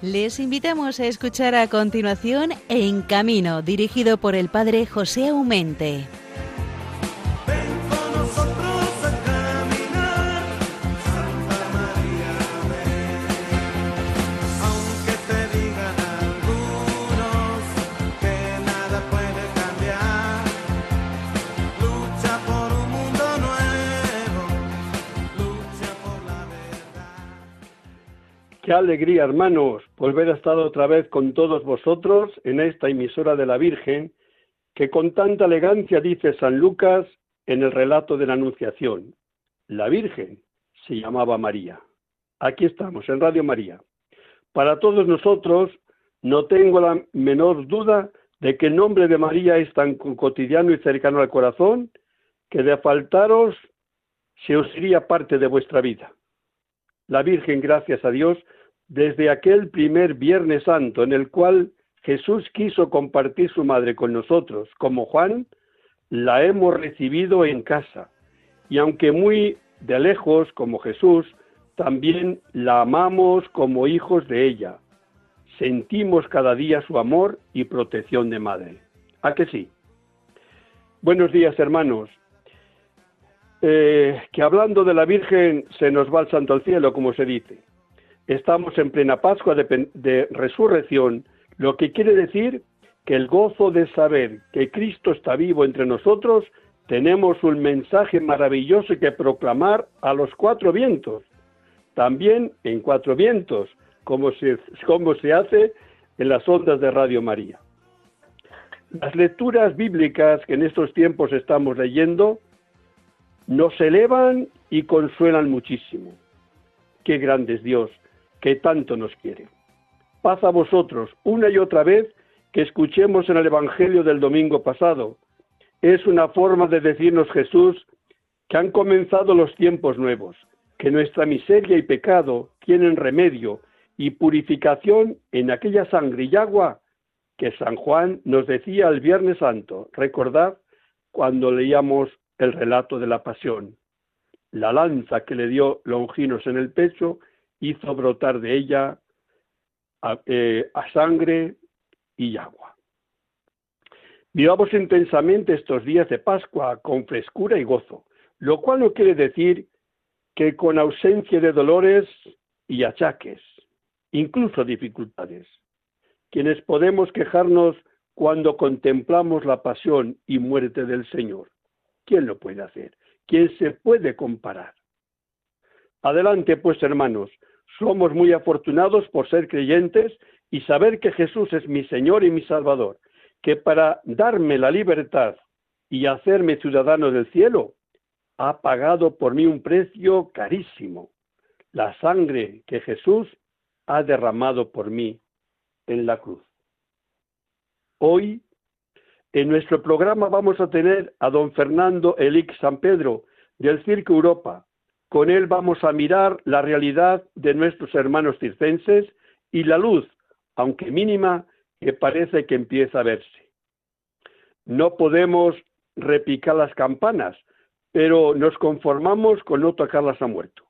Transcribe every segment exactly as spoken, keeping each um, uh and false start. Les invitamos a escuchar a continuación En Camino, dirigido por el padre José Aumente. ¡Qué alegría, hermanos, volver a estar otra vez con todos vosotros en esta emisora de la Virgen, que con tanta elegancia dice San Lucas en el relato de la Anunciación! La Virgen se llamaba María. Aquí estamos, en Radio María. Para todos nosotros, no tengo la menor duda de que el nombre de María es tan cotidiano y cercano al corazón, que de faltaros se os iría parte de vuestra vida. La Virgen, gracias a Dios, desde aquel primer Viernes Santo en el cual Jesús quiso compartir su madre con nosotros, como Juan, la hemos recibido en casa. Y aunque muy de lejos, como Jesús, también la amamos como hijos de ella. Sentimos cada día su amor y protección de madre. ¿A que sí? Buenos días, hermanos. Eh, que hablando de la Virgen se nos va el santo al cielo, como se dice. Estamos en plena Pascua de, de Resurrección, lo que quiere decir que el gozo de saber que Cristo está vivo entre nosotros, tenemos un mensaje maravilloso que proclamar a los cuatro vientos, también en cuatro vientos, como se, como se hace en las ondas de Radio María. Las lecturas bíblicas que en estos tiempos estamos leyendo nos elevan y consuelan muchísimo. ¡Qué grande es Dios, que tanto nos quiere! Paz a vosotros, una y otra vez, que escuchemos en el Evangelio del domingo pasado. Es una forma de decirnos Jesús que han comenzado los tiempos nuevos, que nuestra miseria y pecado tienen remedio y purificación en aquella sangre y agua que San Juan nos decía el Viernes Santo. Recordad cuando leíamos el relato de la pasión. La lanza que le dio Longinos en el pecho hizo brotar de ella a, eh, a sangre y agua. Vivamos intensamente estos días de Pascua con frescura y gozo, lo cual no quiere decir que con ausencia de dolores y achaques, incluso dificultades. Quienes podemos quejarnos cuando contemplamos la pasión y muerte del Señor. ¿Quién lo puede hacer? ¿Quién se puede comparar? Adelante, pues, hermanos. Somos muy afortunados por ser creyentes y saber que Jesús es mi Señor y mi Salvador, que para darme la libertad y hacerme ciudadano del cielo, ha pagado por mí un precio carísimo, la sangre que Jesús ha derramado por mí en la cruz. Hoy, en nuestro programa vamos a tener a don Fernando Élez Sampedro, del Circo Europa. Con él vamos a mirar la realidad de nuestros hermanos circenses y la luz, aunque mínima, que parece que empieza a verse. No podemos repicar las campanas, pero nos conformamos con no tocarlas a muerto.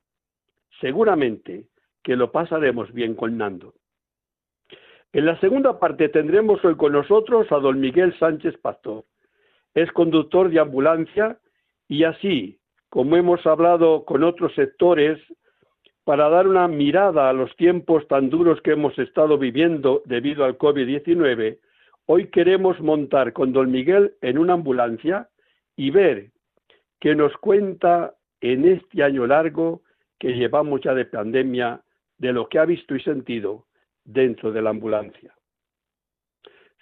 Seguramente que lo pasaremos bien con Nando. En la segunda parte tendremos hoy con nosotros a don Miguel Sánchez Pastor. Es conductor de ambulancia y así, como hemos hablado con otros sectores, para dar una mirada a los tiempos tan duros que hemos estado viviendo debido al COVID diecinueve, hoy queremos montar con don Miguel en una ambulancia y ver qué nos cuenta en este año largo que llevamos ya de pandemia, de lo que ha visto y sentido dentro de la ambulancia.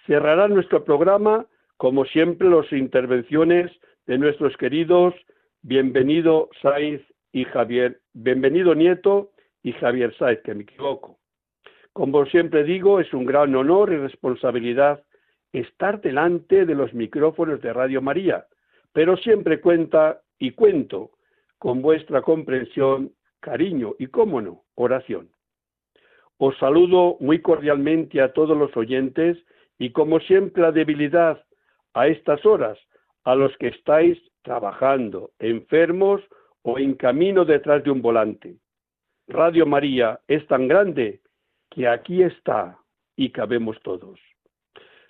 Cerrará nuestro programa, como siempre, las intervenciones de nuestros queridos Bienvenido Saiz y Javier, Bienvenido Nieto y Javier Saiz, que me equivoco. Como siempre digo, es un gran honor y responsabilidad estar delante de los micrófonos de Radio María, pero siempre cuenta y cuento con vuestra comprensión, cariño y, cómo no, oración. Os saludo muy cordialmente a todos los oyentes y, como siempre, la debilidad a estas horas a los que estáis trabajando, enfermos o en camino detrás de un volante. Radio María es tan grande que aquí está y cabemos todos.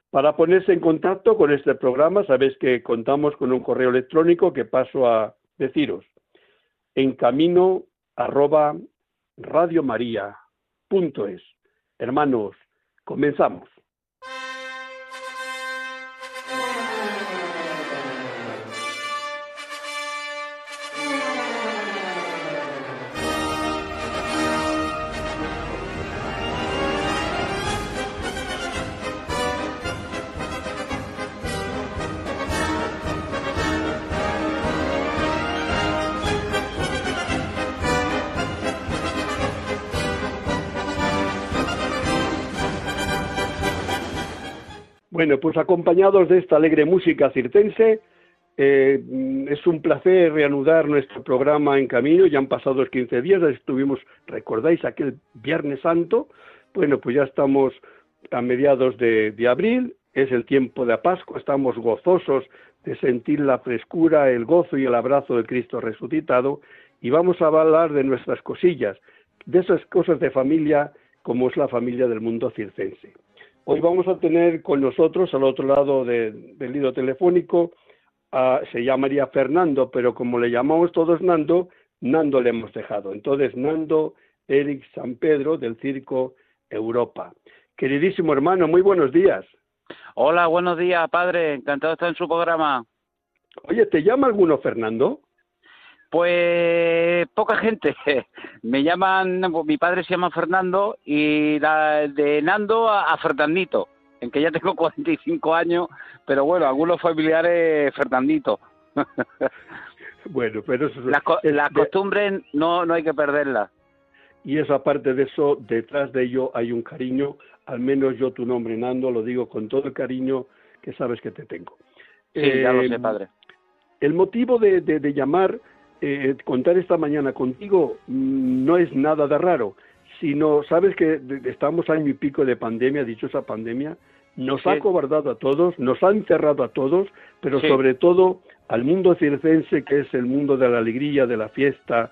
Para ponerse en contacto con este programa, sabéis que contamos con un correo electrónico que paso a deciros: encamino arroba radiomaria punto es. Hermanos, comenzamos. Bueno, pues acompañados de esta alegre música circense, eh, es un placer reanudar nuestro programa En Camino. Ya han pasado los quince días, estuvimos, recordáis, aquel Viernes Santo. Bueno, pues ya estamos a mediados de, de abril, es el tiempo de la Pascua, estamos gozosos de sentir la frescura, el gozo y el abrazo de Cristo resucitado, y vamos a hablar de nuestras cosillas, de esas cosas de familia como es la familia del mundo circense. Hoy vamos a tener con nosotros, al otro lado de, del hilo telefónico, a, se llamaría Fernando, pero como le llamamos todos Nando, Nando le hemos dejado. Entonces, Nando Élez Sampedro, del Circo Europa. Queridísimo hermano, muy buenos días. Hola, buenos días, padre. Encantado de estar en su programa. Oye, ¿te llama alguno Fernando? Pues poca gente. Me llaman, mi padre se llama Fernando y la de Nando a, a Fernandito, en que ya tengo cuarenta y cinco años, pero bueno, algunos familiares Fernandito. Bueno, pero eso, las co la costumbres no, no hay que perderlas. Y esa parte de eso, detrás de ello hay un cariño, al menos yo tu nombre, Nando, lo digo con todo el cariño que sabes que te tengo. Sí, eh, ya lo sé, padre. El motivo de, de, de llamar... Eh, contar esta mañana contigo no es nada de raro, sino sabes que estamos año y pico de pandemia, dichosa pandemia, nos sí. ha acobardado a todos, nos ha encerrado a todos, pero sí. sobre todo al mundo circense, que es el mundo de la alegría, de la fiesta,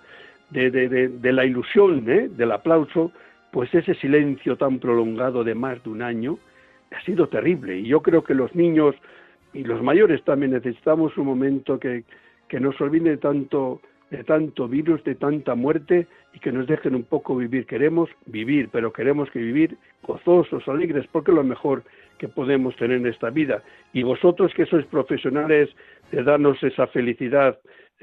de, de, de, de la ilusión, ¿eh? Del aplauso, pues ese silencio tan prolongado de más de un año ha sido terrible, y yo creo que los niños y los mayores también necesitamos un momento que que nos olvide de tanto, de tanto virus, de tanta muerte, y que nos dejen un poco vivir. Queremos vivir, pero queremos que vivir gozosos, alegres, porque es lo mejor que podemos tener en esta vida. Y vosotros, que sois profesionales de darnos esa felicidad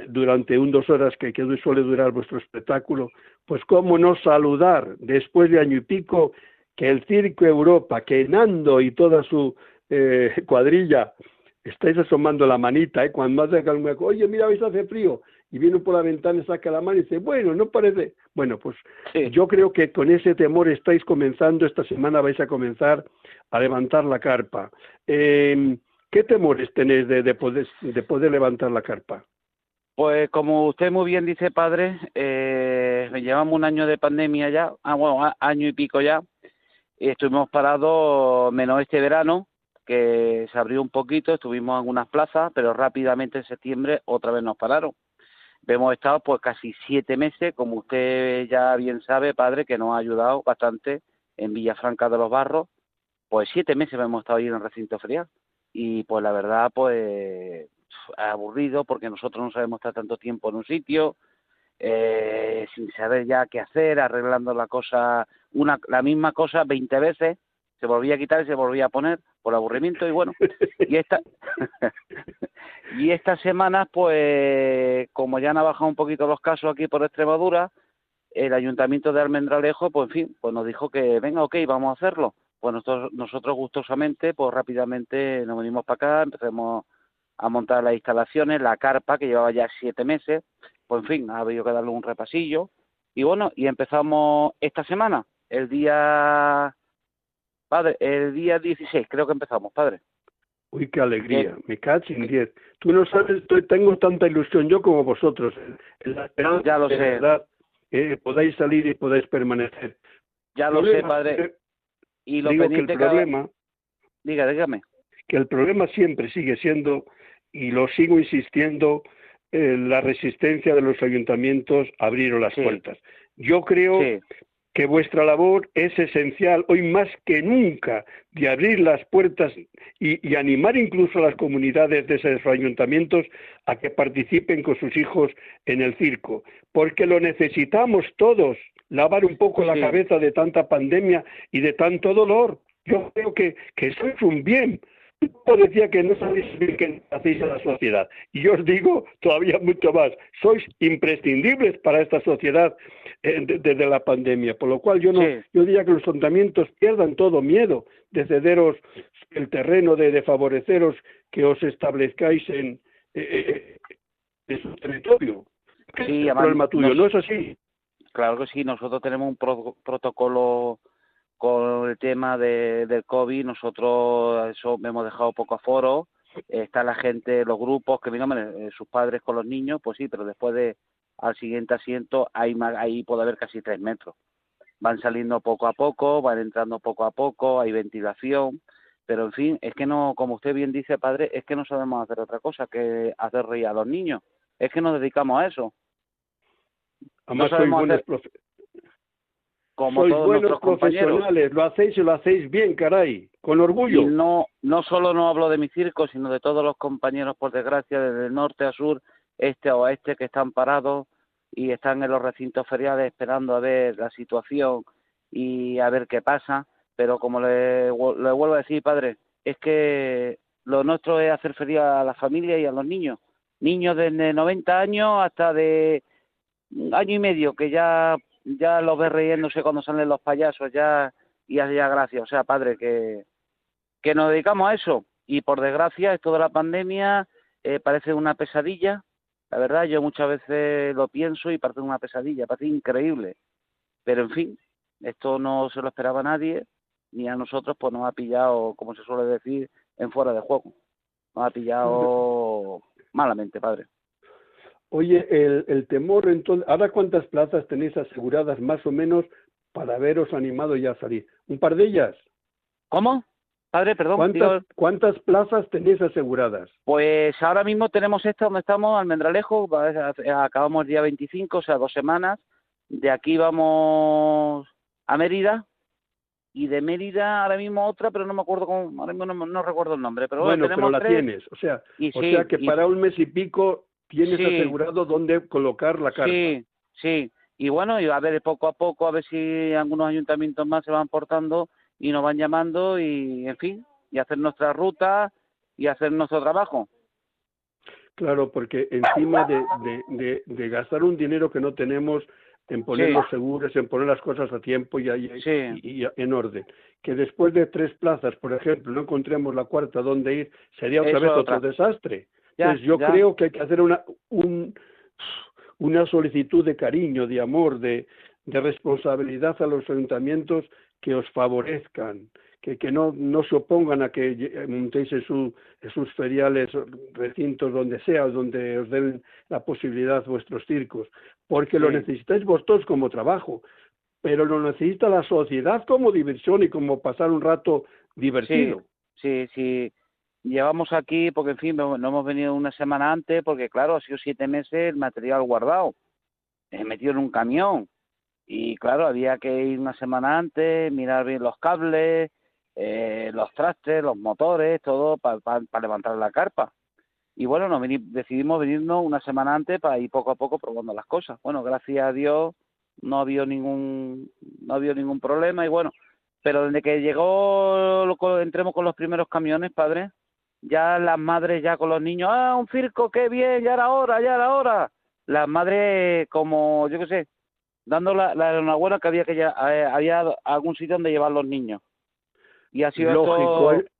durante un dos horas que, que suele durar vuestro espectáculo, pues cómo no saludar después de año y pico que el Circo Europa, que Nando y toda su eh, cuadrilla... Estáis asomando la manita, ¿eh? Cuando hace calma, oye, mira, veis, hace frío. Y viene por la ventana, saca la mano y dice, bueno, no parece... Bueno, pues sí. yo creo que con ese temor estáis comenzando, esta semana vais a comenzar a levantar la carpa. Eh, ¿Qué temores tenéis de, de, poder, de poder levantar la carpa? Pues como usted muy bien dice, padre, eh, llevamos un año de pandemia ya, ah, bueno, año y pico ya, y estuvimos parados menos este verano, que se abrió un poquito, estuvimos en unas plazas, pero rápidamente en septiembre otra vez nos pararon. Hemos estado pues casi siete meses, como usted ya bien sabe, padre, que nos ha ayudado bastante en Villafranca de los Barros, pues siete meses hemos estado ahí en el recinto ferial. Y pues la verdad, pues aburrido, porque nosotros no sabemos estar tanto tiempo en un sitio, eh, sin saber ya qué hacer, arreglando la cosa, una, la misma cosa veinte veces, se volvía a quitar y se volvía a poner, por aburrimiento. Y bueno, y esta y estas semanas, pues como ya han bajado un poquito los casos aquí por Extremadura, el ayuntamiento de Almendralejo, pues en fin, pues nos dijo que venga, ok, vamos a hacerlo. Pues nosotros, nosotros gustosamente, pues rápidamente nos venimos para acá, empezamos a montar las instalaciones, la carpa, que llevaba ya siete meses, pues en fin, ha habido que darle un repasillo, y bueno, y empezamos esta semana, el día... Padre, el día dieciséis creo que empezamos, padre. Uy, qué alegría, ¿Qué? me cacho en diez. Tú no sabes, tengo tanta ilusión yo como vosotros. La esperanza, ya lo sé. Verdad, eh, podáis salir y podáis permanecer. Ya lo sé, padre. Y lo digo que el problema... Diga, dígame. Que el problema siempre sigue siendo, y lo sigo insistiendo, eh, la resistencia de los ayuntamientos a abrir las sí. puertas. Yo creo... Sí. que vuestra labor es esencial hoy más que nunca de abrir las puertas y, y animar incluso a las comunidades de esos ayuntamientos a que participen con sus hijos en el circo, porque lo necesitamos todos, lavar un poco la cabeza de tanta pandemia y de tanto dolor. Yo creo que, que eso es un bien. Yo decía que no sabéis qué hacéis a la sociedad. Y yo os digo todavía mucho más. Sois imprescindibles para esta sociedad eh, desde la pandemia. Por lo cual yo no, sí. yo diría que los ayuntamientos pierdan todo miedo de cederos el terreno, de, de favoreceros que os establezcáis en, eh, en su territorio. Sí, es el problema tuyo, nos, ¿no es así? Claro que sí. Nosotros tenemos un pro, protocolo... Con el tema de, del COVID, nosotros eso, hemos dejado poco aforo. Está la gente, los grupos que vienen, sus padres con los niños, pues sí, pero después de al siguiente asiento, hay más, ahí puede haber casi tres metros. Van saliendo poco a poco, van entrando poco a poco, hay ventilación, pero en fin, es que no, como usted bien dice, padre, es que no sabemos hacer otra cosa que hacer reír a los niños. Es que nos dedicamos a eso. Además, no soy buenos profesores. Como sois buenos profesionales, lo hacéis y lo hacéis bien, caray, con orgullo. Y no, no solo no hablo de mi circo, sino de todos los compañeros, por desgracia, desde el norte a sur, este a oeste, que están parados y están en los recintos feriales esperando a ver la situación y a ver qué pasa. Pero como le, le vuelvo a decir, padre, es que lo nuestro es hacer feliz a la familia y a los niños. Niños desde noventa años hasta de año y medio, que ya... ya los ves riéndose cuando salen los payasos, ya, y hace ya gracia. O sea, padre, que, que nos dedicamos a eso. Y por desgracia, esto de la pandemia eh, parece una pesadilla. La verdad, yo muchas veces lo pienso y parece una pesadilla, parece increíble. Pero, en fin, esto no se lo esperaba a nadie, ni a nosotros, pues nos ha pillado, como se suele decir, en fuera de juego. Nos ha pillado malamente, padre. Oye, el, el temor, entonces, ¿ahora cuántas plazas tenéis aseguradas más o menos para haberos animado ya a salir? ¿Un par de ellas? ¿Cómo? Padre, perdón. ¿Cuántas, digo... ¿cuántas plazas tenéis aseguradas? Pues ahora mismo tenemos esta donde estamos, Almendralejo, acabamos el día veinticinco, o sea, dos semanas. De aquí vamos a Mérida. Y de Mérida ahora mismo otra, pero no me acuerdo cómo, ahora mismo no, no recuerdo el nombre. Pero bueno, bueno tenemos pero la tres. Tienes, o sea, y o sí, sea que y... para un mes y pico... Tienes sí. asegurado dónde colocar la carpa. Sí, sí. Y bueno, y a ver poco a poco, a ver si algunos ayuntamientos más se van portando y nos van llamando y, en fin, y hacer nuestra ruta y hacer nuestro trabajo. Claro, porque encima de, de, de, de gastar un dinero que no tenemos en poner sí. los seguros, en poner las cosas a tiempo y, y, sí. y, y en orden, que después de tres plazas, por ejemplo, no encontremos la cuarta donde ir, sería otra Eso vez otra. otro desastre. Ya, pues yo ya. creo que hay que hacer una un, una solicitud de cariño, de amor, de, de responsabilidad a los ayuntamientos que os favorezcan, que, que no, no se opongan a que montéis en, su, en sus feriales, recintos, donde sea, donde os den la posibilidad vuestros circos, porque sí. lo necesitáis vosotros como trabajo, pero lo necesita la sociedad como diversión y como pasar un rato divertido. Sí, sí, sí. Llevamos aquí, porque en fin, no hemos venido una semana antes, porque claro, ha sido siete meses el material guardado, metido en un camión, y claro, había que ir una semana antes, mirar bien los cables, eh, los trastes, los motores, todo para pa, pa levantar la carpa. Y bueno, nos veni- decidimos venirnos una semana antes para ir poco a poco probando las cosas. Bueno, gracias a Dios no ha habido ningún, no ha habido ningún problema, y bueno, pero desde que llegó, lo, entremos con los primeros camiones, padre, ya las madres ya con los niños, ¡ah, un circo, qué bien, ya era hora, ya era hora! Las madres como, yo qué sé, dando la, la enhorabuena que había que ya, eh, había algún sitio donde llevar los niños. Y ha sido lógico. Esto...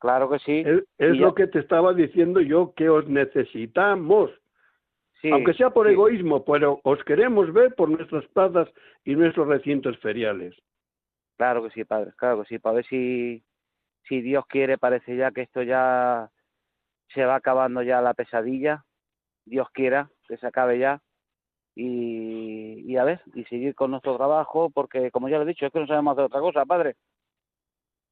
Claro que sí. Es, es lo que te estaba diciendo yo, que os necesitamos. Sí, aunque sea por sí. egoísmo, pero os queremos ver por nuestras plazas y nuestros recintos feriales. Claro que sí, padre, claro que sí, para ver si... Si Dios quiere, parece ya que esto ya se va acabando ya la pesadilla. Dios quiera que se acabe ya. Y, y a ver, y seguir con nuestro trabajo, porque como ya lo he dicho, es que no sabemos hacer otra cosa, padre.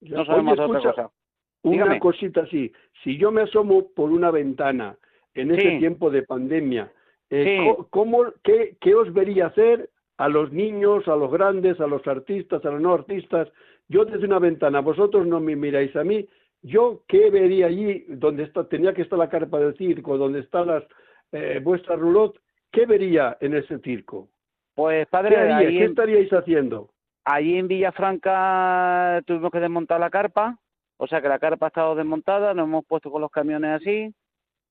No sabemos Oye, hacer escucha, otra cosa. Dígame. Una cosita así. Si yo me asomo por una ventana en sí. este tiempo de pandemia, eh, sí. ¿cómo, qué, ¿qué os vería hacer a los niños, a los grandes, a los artistas, a los no artistas. Yo desde una ventana, vosotros no me miráis a mí, yo qué vería allí donde está, tenía que estar la carpa del circo, donde están las eh, vuestras roulottes, ¿qué vería en ese circo? Pues padre, ¿Qué, haríais, ahí en, ¿qué estaríais haciendo? Allí en Villafranca tuvimos que desmontar la carpa, o sea que la carpa ha estado desmontada, nos hemos puesto con los camiones así,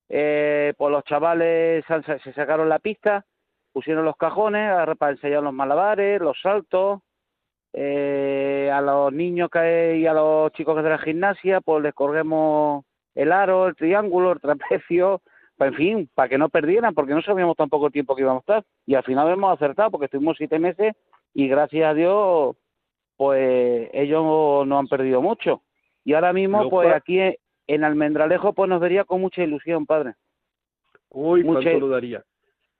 eh, pues los chavales se sacaron la pista, pusieron los cajones para ensayar los malabares, los saltos. Eh, a los niños que y a los chicos que de la gimnasia pues les colguemos el aro, el triángulo, el trapecio, pues, en fin, para que no perdieran, porque no sabíamos tampoco el tiempo que íbamos a estar, y al final hemos acertado porque estuvimos siete meses y gracias a Dios pues ellos no han perdido mucho, y ahora mismo pues aquí en Almendralejo pues nos vería con mucha ilusión, padre. Uy, mucha, cuánto lo daría.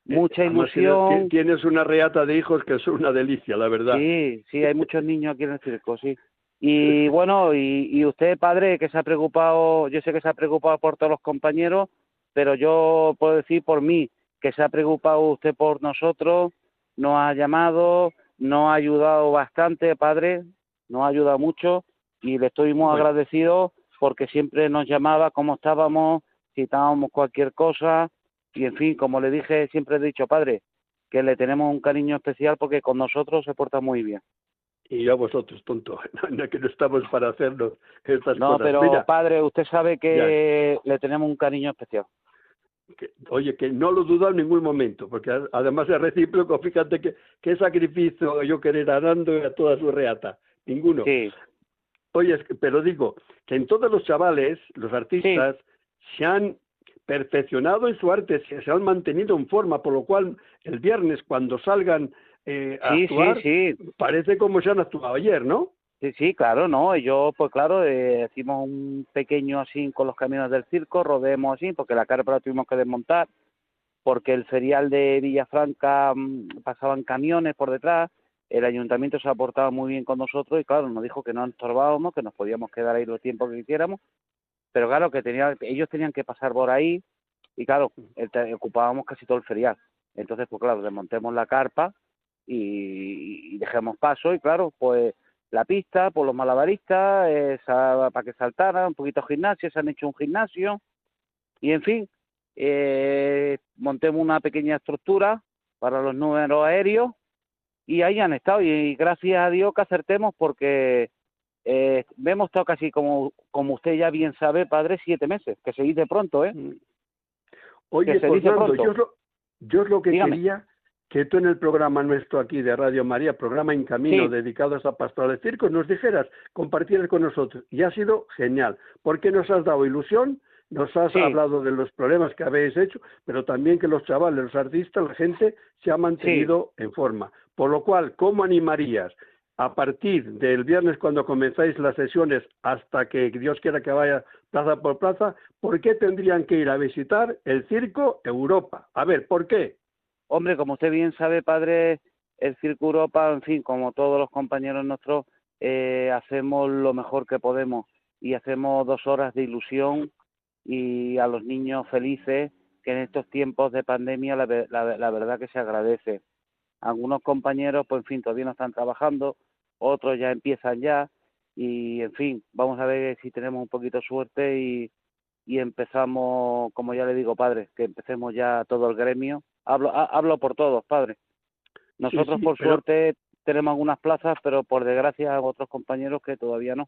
Mucha ilusión. Tienes una reata de hijos que es una delicia, la verdad. Sí, sí, hay muchos niños aquí en el circo, sí. Y bueno, y, y usted, padre, que se ha preocupado, yo sé que se ha preocupado por todos los compañeros, pero yo puedo decir por mí, que se ha preocupado usted por nosotros, nos ha llamado, nos ha ayudado bastante, padre, nos ha ayudado mucho, y le estoy muy bueno. agradecido porque siempre nos llamaba cómo estábamos, si estábamos cualquier cosa. Y en fin, como le dije, siempre he dicho, padre, que le tenemos un cariño especial porque con nosotros se porta muy bien. Y a vosotros, tonto, no, que no estamos para hacernos estas no, cosas. No, pero mira, padre, usted sabe que ya. le tenemos un cariño especial. Que, oye, que no lo dudo en ningún momento, porque además es recíproco, fíjate que qué sacrificio yo querer arando a toda su reata, ninguno. Sí. Oye, pero digo, que en todos los chavales, los artistas, sí. se han... perfeccionado en su arte, se han mantenido en forma, por lo cual el viernes cuando salgan eh, a sí, actuar, sí, sí. parece como se han actuado ayer, ¿no? Sí, sí, claro, no, yo pues claro, eh, hicimos un pequeño así con los camiones del circo, rodeemos así, porque la carpa la tuvimos que desmontar, porque el ferial de Villafranca mmm, pasaban camiones por detrás, el ayuntamiento se ha portado muy bien con nosotros y claro, nos dijo que no estorbábamos, que nos podíamos quedar ahí los tiempos que quisiéramos, pero claro, que tenía, ellos tenían que pasar por ahí y claro, ocupábamos casi todo el ferial. Entonces, pues claro, desmontemos la carpa y, y dejemos paso y claro, pues la pista, pues los malabaristas, eh, para que saltaran, un poquito gimnasio, se han hecho un gimnasio y en fin, eh, montemos una pequeña estructura para los números aéreos y ahí han estado y, y gracias a Dios que acertemos porque... Eh, hemos estado casi, como como usted ya bien sabe, padre, siete meses, que se dice pronto, ¿eh? Oye, Fernando, yo, lo, yo es lo que Dígame. quería que tú en el programa nuestro aquí de Radio María, programa En Camino, sí. dedicado a esa pastoral de circos, nos dijeras, compartieras con nosotros, y ha sido genial, porque nos has dado ilusión, nos has sí. hablado de los problemas que habéis hecho, pero también que los chavales, los artistas, la gente se ha mantenido sí. en forma, por lo cual, ¿cómo animarías? A partir del viernes, cuando comenzáis las sesiones, hasta que Dios quiera que vaya plaza por plaza, ¿por qué tendrían que ir a visitar el Circo Europa? A ver, ¿por qué? Hombre, como usted bien sabe, padre, el Circo Europa, en fin, como todos los compañeros nuestros, eh, hacemos lo mejor que podemos y hacemos dos horas de ilusión y a los niños felices, que en estos tiempos de pandemia la, la, la verdad que se agradece. Algunos compañeros, pues en fin, todavía no están trabajando, otros ya empiezan ya y, en fin, vamos a ver si tenemos un poquito de suerte y, y empezamos, como ya le digo, padre, que empecemos ya todo el gremio. Hablo ha, hablo por todos, padre. Nosotros, sí, sí, por pero... suerte, tenemos algunas plazas, pero por desgracia a otros compañeros que todavía no.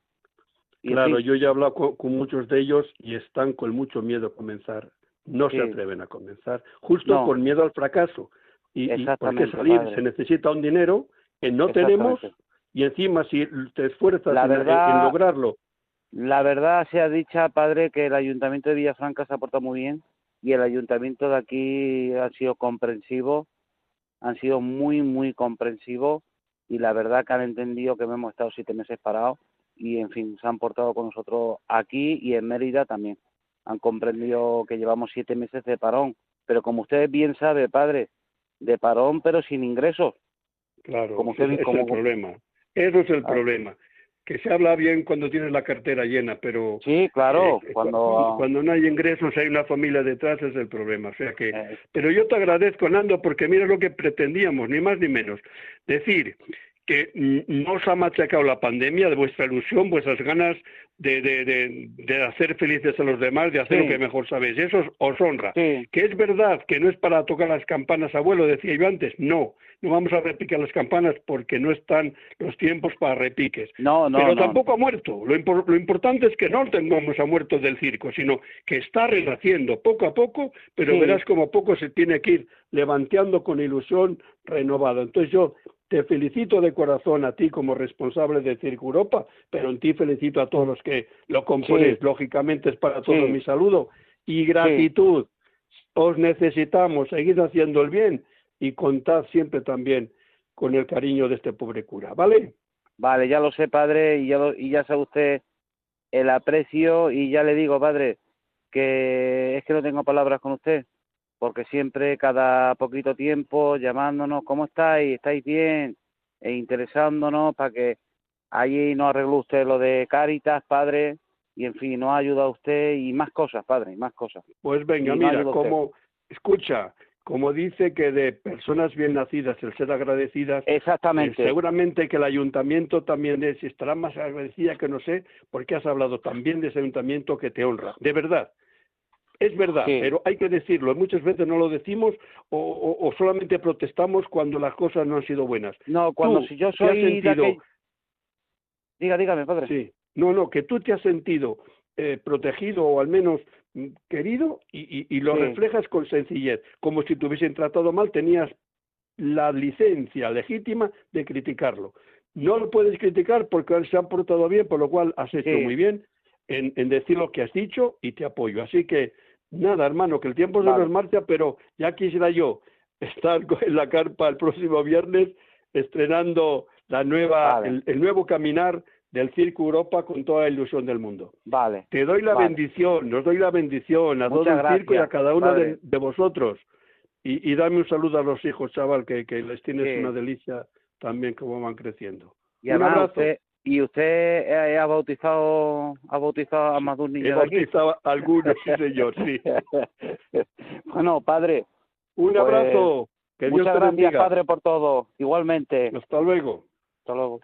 Y claro, en fin, yo ya he hablado con, con muchos de ellos y están con mucho miedo a comenzar. No sí. se atreven a comenzar, justo no. por miedo al fracaso. Y, y porque salir padre. se necesita un dinero que no tenemos y encima si te esfuerzas la verdad, en, en lograrlo. La verdad sea dicha, padre, que el Ayuntamiento de Villafranca se ha portado muy bien y el Ayuntamiento de aquí han sido comprensivos, han sido muy, muy comprensivos y la verdad que han entendido que hemos estado siete meses parados y, en fin, se han portado con nosotros aquí y en Mérida también. Han comprendido que llevamos siete meses de parón, pero como usted bien sabe, padre, de parón, pero sin ingresos. Claro, como usted, ese es como... el problema. Eso es el ah. problema. que se habla bien cuando tienes la cartera llena, pero... Sí, claro, eh, cuando... Cuando no hay ingresos, hay una familia detrás, es el problema. O sea que... Eh. Pero yo te agradezco, Nando, porque mira lo que pretendíamos, ni más ni menos. Decir que no os ha machacado la pandemia, de vuestra ilusión, vuestras ganas de, de, de, de hacer felices a los demás, de hacer sí. lo que mejor sabéis. Eso os honra. Sí. Que es verdad que no es para tocar las campanas, abuelo, decía yo antes. No, no vamos a repicar las campanas porque no están los tiempos para repiques. No, no, Pero no. tampoco ha muerto. Lo, impor lo importante es que no tengamos a muertos del circo, sino que está renaciendo poco a poco, pero sí. verás como a poco se tiene que ir levanteando con ilusión renovada. Entonces yo... Te felicito de corazón a ti como responsable de Circo Europa, pero en ti felicito a todos los que lo componéis. Sí. Lógicamente es para todos sí. mi saludo y gratitud. Sí. Os necesitamos, seguid haciendo el bien y contad siempre también con el cariño de este pobre cura, ¿vale? Vale, ya lo sé, padre, y ya, lo, y ya sabe usted el aprecio, y ya le digo, padre, que es que no tengo palabras con usted. Porque siempre, cada poquito tiempo, llamándonos, ¿cómo estáis? ¿Estáis bien? E interesándonos para que allí nos arregle usted lo de Cáritas, padre, y en fin, nos ayuda usted y más cosas, padre, y más cosas. Pues venga, mira, como, escucha, como dice que de personas bien nacidas, el ser agradecidas... Exactamente. Eh, seguramente que el ayuntamiento también es, estará más agradecida que no sé, porque has hablado también de ese ayuntamiento que te honra, de verdad. Es verdad, sí. pero hay que decirlo. Muchas veces no lo decimos o, o, o solamente protestamos cuando las cosas no han sido buenas. No, cuando tú, si yo soy... Sentido... Que... Diga, dígame, padre. Sí, no, no, que tú te has sentido eh, protegido o al menos mm, querido y, y, y lo sí. reflejas con sencillez. Como si te hubiesen tratado mal, tenías la licencia legítima de criticarlo. No lo puedes criticar porque se han portado bien, por lo cual has hecho sí. muy bien en, en decir lo que has dicho y te apoyo. Así que... Nada, hermano, que el tiempo vale. se nos marcha, pero ya quisiera yo estar en la carpa el próximo viernes estrenando la nueva, vale. el, el nuevo caminar del Circo Europa con toda la ilusión del mundo. Vale. Te doy la vale. bendición, nos doy la bendición a Muchas todo el gracias. circo y a cada uno vale. de, de vosotros. Y, y dame un saludo a los hijos, chaval, que, que les tienes sí. una delicia también como van creciendo. Y un abrazo. Usted... ¿Y usted ha bautizado ha bautizado a más de un niño? He bautizado a algunos, sí, señor, sí. Bueno, padre. Un abrazo. Pues, que Dios muchas te gracias, bendiga. Padre, por todo. Igualmente. Hasta luego. Hasta luego.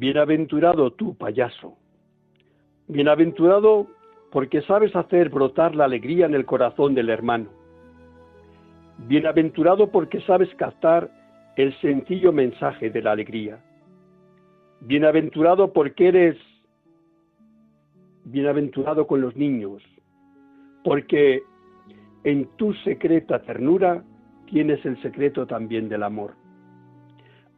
Bienaventurado tú, payaso. Bienaventurado porque sabes hacer brotar la alegría en el corazón del hermano. Bienaventurado porque sabes captar el sencillo mensaje de la alegría. Bienaventurado porque eres bienaventurado con los niños, porque en tu secreta ternura tienes el secreto también del amor.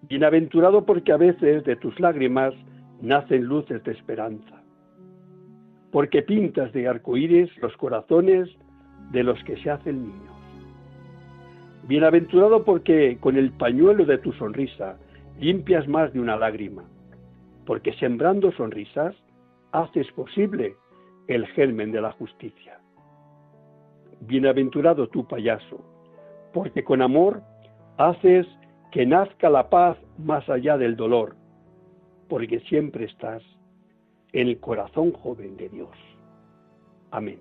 Bienaventurado porque a veces de tus lágrimas nacen luces de esperanza, porque pintas de arcoíris los corazones de los que se hacen niños. Bienaventurado porque con el pañuelo de tu sonrisa limpias más de una lágrima, porque sembrando sonrisas haces posible el germen de la justicia. Bienaventurado tú, payaso, porque con amor haces que nazca la paz más allá del dolor, porque siempre estás en el corazón joven de Dios. Amén.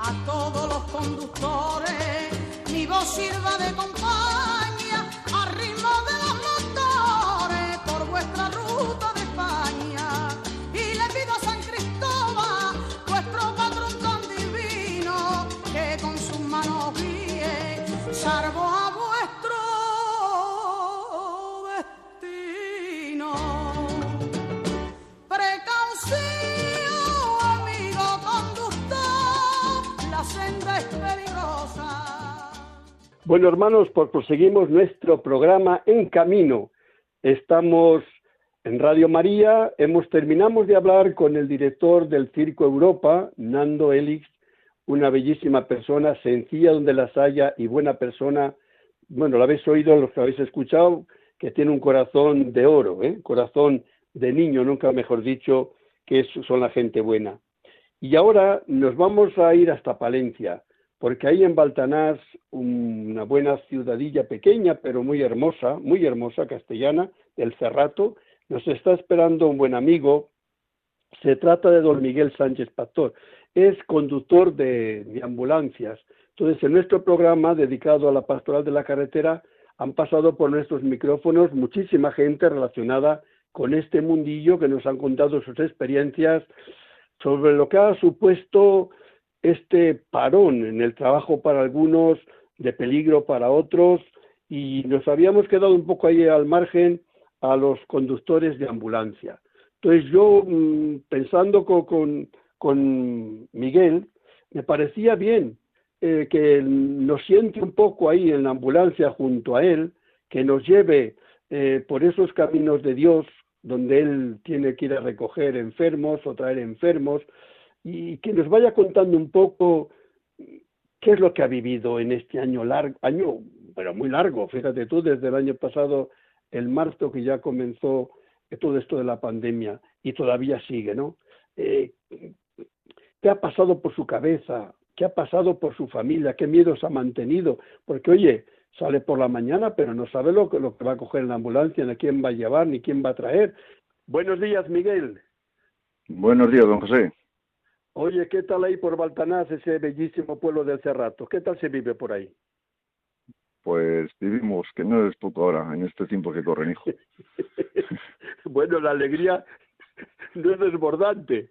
A todos los conductores, mi voz sirva de compañía, al ritmo de los motores, por vuestra ruta de España. Salvo a vuestro destino. Precaución, amigo conductor, la senda es peligrosa. Bueno, hermanos, pues proseguimos nuestro programa En Camino. Estamos En Radio María hemos terminamos de hablar con el director del Circo Europa, Fernando Élez, una bellísima persona, sencilla donde las haya y buena persona. Bueno, lo habéis oído, los que habéis escuchado, que tiene un corazón de oro, ¿eh? Corazón de niño, nunca mejor dicho, que son la gente buena. Y ahora nos vamos a ir hasta Palencia, porque ahí en Baltanás, una buena ciudadilla pequeña, pero muy hermosa, muy hermosa, castellana, del Cerrato, nos está esperando un buen amigo. Se trata de don Miguel Sánchez Pastor, es conductor de, de ambulancias. Entonces, en nuestro programa dedicado a la pastoral de la carretera, han pasado por nuestros micrófonos muchísima gente relacionada con este mundillo, que nos han contado sus experiencias sobre lo que ha supuesto este parón en el trabajo para algunos, de peligro para otros, y nos habíamos quedado un poco ahí al margen a los conductores de ambulancia. Entonces yo, pensando con, con, con Miguel, me parecía bien eh, que nos siente un poco ahí en la ambulancia junto a él, que nos lleve eh, por esos caminos de Dios, donde él tiene que ir a recoger enfermos o traer enfermos, y que nos vaya contando un poco qué es lo que ha vivido en este año largo, año, pero muy largo, fíjate tú, desde el año pasado, el marzo, que ya comenzó todo esto de la pandemia, y todavía sigue, ¿no? Eh, ¿Qué ha pasado por su cabeza? ¿Qué ha pasado por su familia? ¿Qué miedos ha mantenido? Porque, oye, sale por la mañana, pero no sabe lo, lo que va a coger en la ambulancia, ni quién va a llevar, ni quién va a traer. Buenos días, Miguel. Buenos días, don José. Oye, ¿qué tal ahí por Baltanás, ese bellísimo pueblo del Cerrato? ¿Qué tal se vive por ahí? Pues vivimos, que no es poco ahora, en este tiempo que corren, hijo. Bueno, la alegría no es desbordante.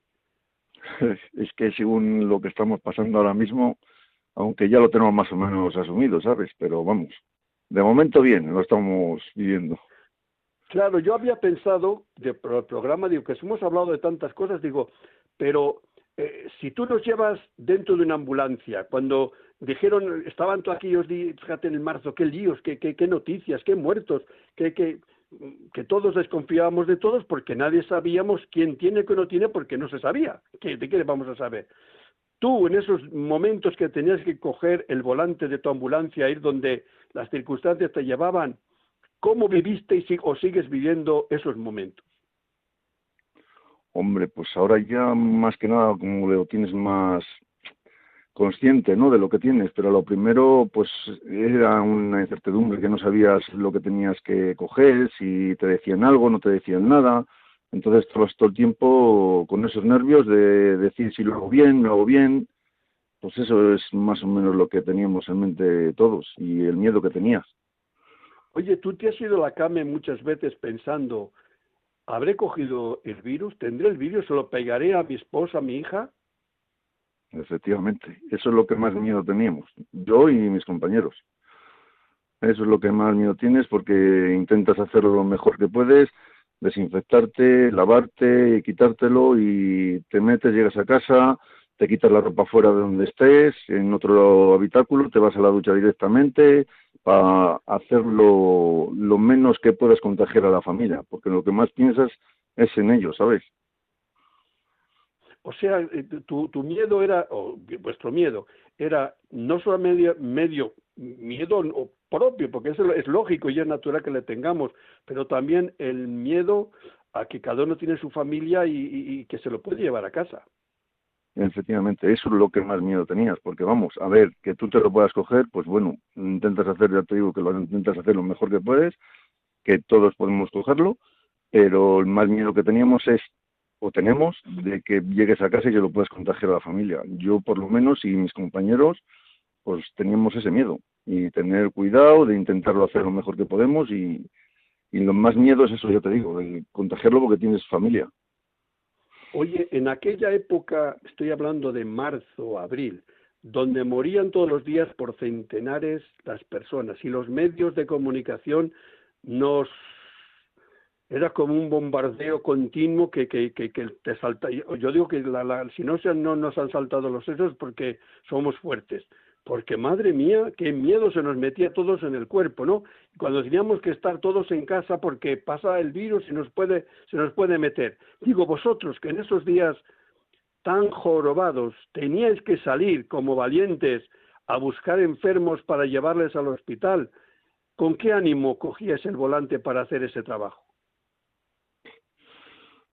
Es que según lo que estamos pasando ahora mismo, aunque ya lo tenemos más o menos asumido, ¿sabes? Pero vamos, de momento bien, lo estamos viviendo. Claro, yo había pensado, del programa, digo, que hemos hablado de tantas cosas, digo, pero... Eh, si tú nos llevas dentro de una ambulancia, cuando dijeron, estaban todos aquellos días, fíjate en el marzo, qué líos, qué, qué, qué noticias, qué muertos, que, que, que todos desconfiábamos de todos porque nadie sabíamos quién tiene, qué no tiene, porque no se sabía. ¿Qué, ¿De qué le vamos a saber? Tú, en esos momentos que tenías que coger el volante de tu ambulancia, ir donde las circunstancias te llevaban, ¿cómo viviste y sig- o sigues viviendo esos momentos? Hombre, pues ahora ya más que nada como lo tienes más consciente, ¿no?, de lo que tienes, pero lo primero pues era una incertidumbre, que no sabías lo que tenías que coger, si te decían algo, no te decían nada, entonces estabas todo el tiempo con esos nervios de decir si lo hago bien, no lo hago bien, pues eso es más o menos lo que teníamos en mente todos y el miedo que tenías. Oye, tú te has ido a la cama muchas veces pensando... ¿Habré cogido el virus? ¿Tendré el virus? ¿Se lo pegaré a mi esposa, a mi hija? Efectivamente. Eso es lo que más miedo teníamos. Yo y mis compañeros. Eso es lo que más miedo tienes porque intentas hacerlo lo mejor que puedes, desinfectarte, lavarte, quitártelo y te metes, llegas a casa, te quitas la ropa fuera de donde estés, en otro habitáculo, te vas a la ducha directamente... para hacerlo lo menos que puedas contagiar a la familia, porque lo que más piensas es en ellos, ¿sabes? O sea, tu, tu miedo era, o vuestro miedo, era no solo medio, medio miedo propio, porque eso es lógico y es natural que le tengamos, pero también el miedo a que cada uno tiene su familia y, y, y que se lo puede llevar a casa. Efectivamente, eso es lo que más miedo tenías, porque vamos, a ver, que tú te lo puedas coger, pues bueno, intentas hacer, ya te digo que lo intentas hacer lo mejor que puedes, que todos podemos cogerlo, pero el más miedo que teníamos es, o tenemos, de que llegues a casa y se lo puedas contagiar a la familia. Yo por lo menos y mis compañeros, pues teníamos ese miedo, y tener cuidado de intentarlo hacer lo mejor que podemos, y, y lo más miedo es eso, ya te digo, el contagiarlo porque tienes familia. Oye, en aquella época, estoy hablando de marzo, abril, donde morían todos los días por centenares las personas y los medios de comunicación nos... Era como un bombardeo continuo que, que, que, que te salta. Yo digo que la, la, si no, se, no nos han saltado los sesos porque somos fuertes, porque madre mía, qué miedo se nos metía a todos en el cuerpo, ¿no? Cuando teníamos que estar todos en casa porque pasa el virus y nos puede, se nos puede meter. Digo, vosotros que en esos días tan jorobados teníais que salir como valientes a buscar enfermos para llevarles al hospital, ¿con qué ánimo cogíais el volante para hacer ese trabajo?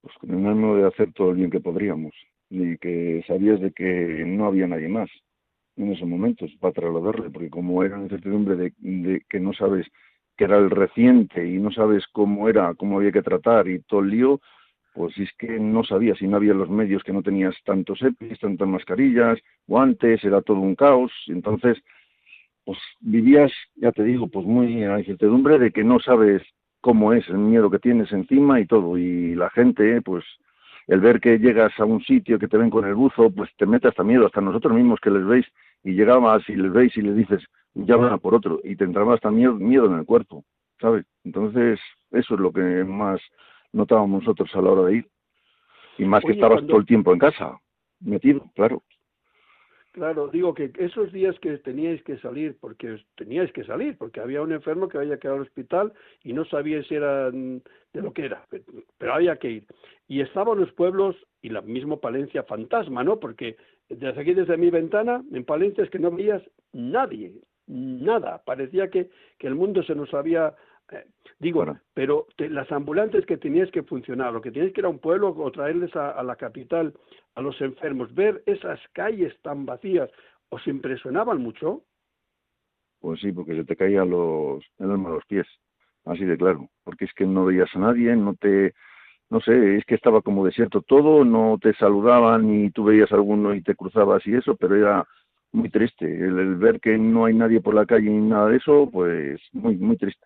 Pues con el ánimo de hacer todo el bien que podríamos, y que sabías de que no había nadie más en esos momentos para trasladarle, porque como era una incertidumbre de, de que no sabes que era el reciente y no sabes cómo era, cómo había que tratar y todo el lío, pues es que no sabías, y no había los medios, que no tenías tantos E P Is, tantas mascarillas, guantes, era todo un caos. Entonces, pues vivías, ya te digo, pues muy en la incertidumbre de que no sabes cómo es, el miedo que tienes encima y todo, y la gente, pues el ver que llegas a un sitio, que te ven con el buzo, pues te mete hasta miedo, hasta nosotros mismos que les veis, y llegabas y les veis y les dices, ya van a por otro, y te entraba hasta miedo, miedo en el cuerpo, ¿sabes? Entonces, eso es lo que más notábamos nosotros a la hora de ir, y más Oye, que estabas cuando... todo el tiempo en casa, metido, claro. Claro, digo que esos días que teníais que salir, porque teníais que salir, porque había un enfermo que había quedado al hospital y no sabía si era de lo que era, pero había que ir. Y estaban los pueblos y la misma Palencia fantasma, ¿no? Porque desde aquí, desde mi ventana, en Palencia es que no veías nadie, nada. Parecía que, que el mundo se nos había... Eh, digo, bueno. pero te, las ambulantes que teníais que funcionar, lo que teníais que ir a un pueblo o traerles a, a la capital... a los enfermos, ver esas calles tan vacías, ¿os impresionaban mucho? Pues sí, porque se te caía los, el alma a los pies, así de claro, porque es que no veías a nadie, no te, no sé, es que estaba como desierto todo, no te saludaban y tú veías a alguno y te cruzabas y eso, pero era muy triste, el, el ver que no hay nadie por la calle ni nada de eso, pues muy, muy triste.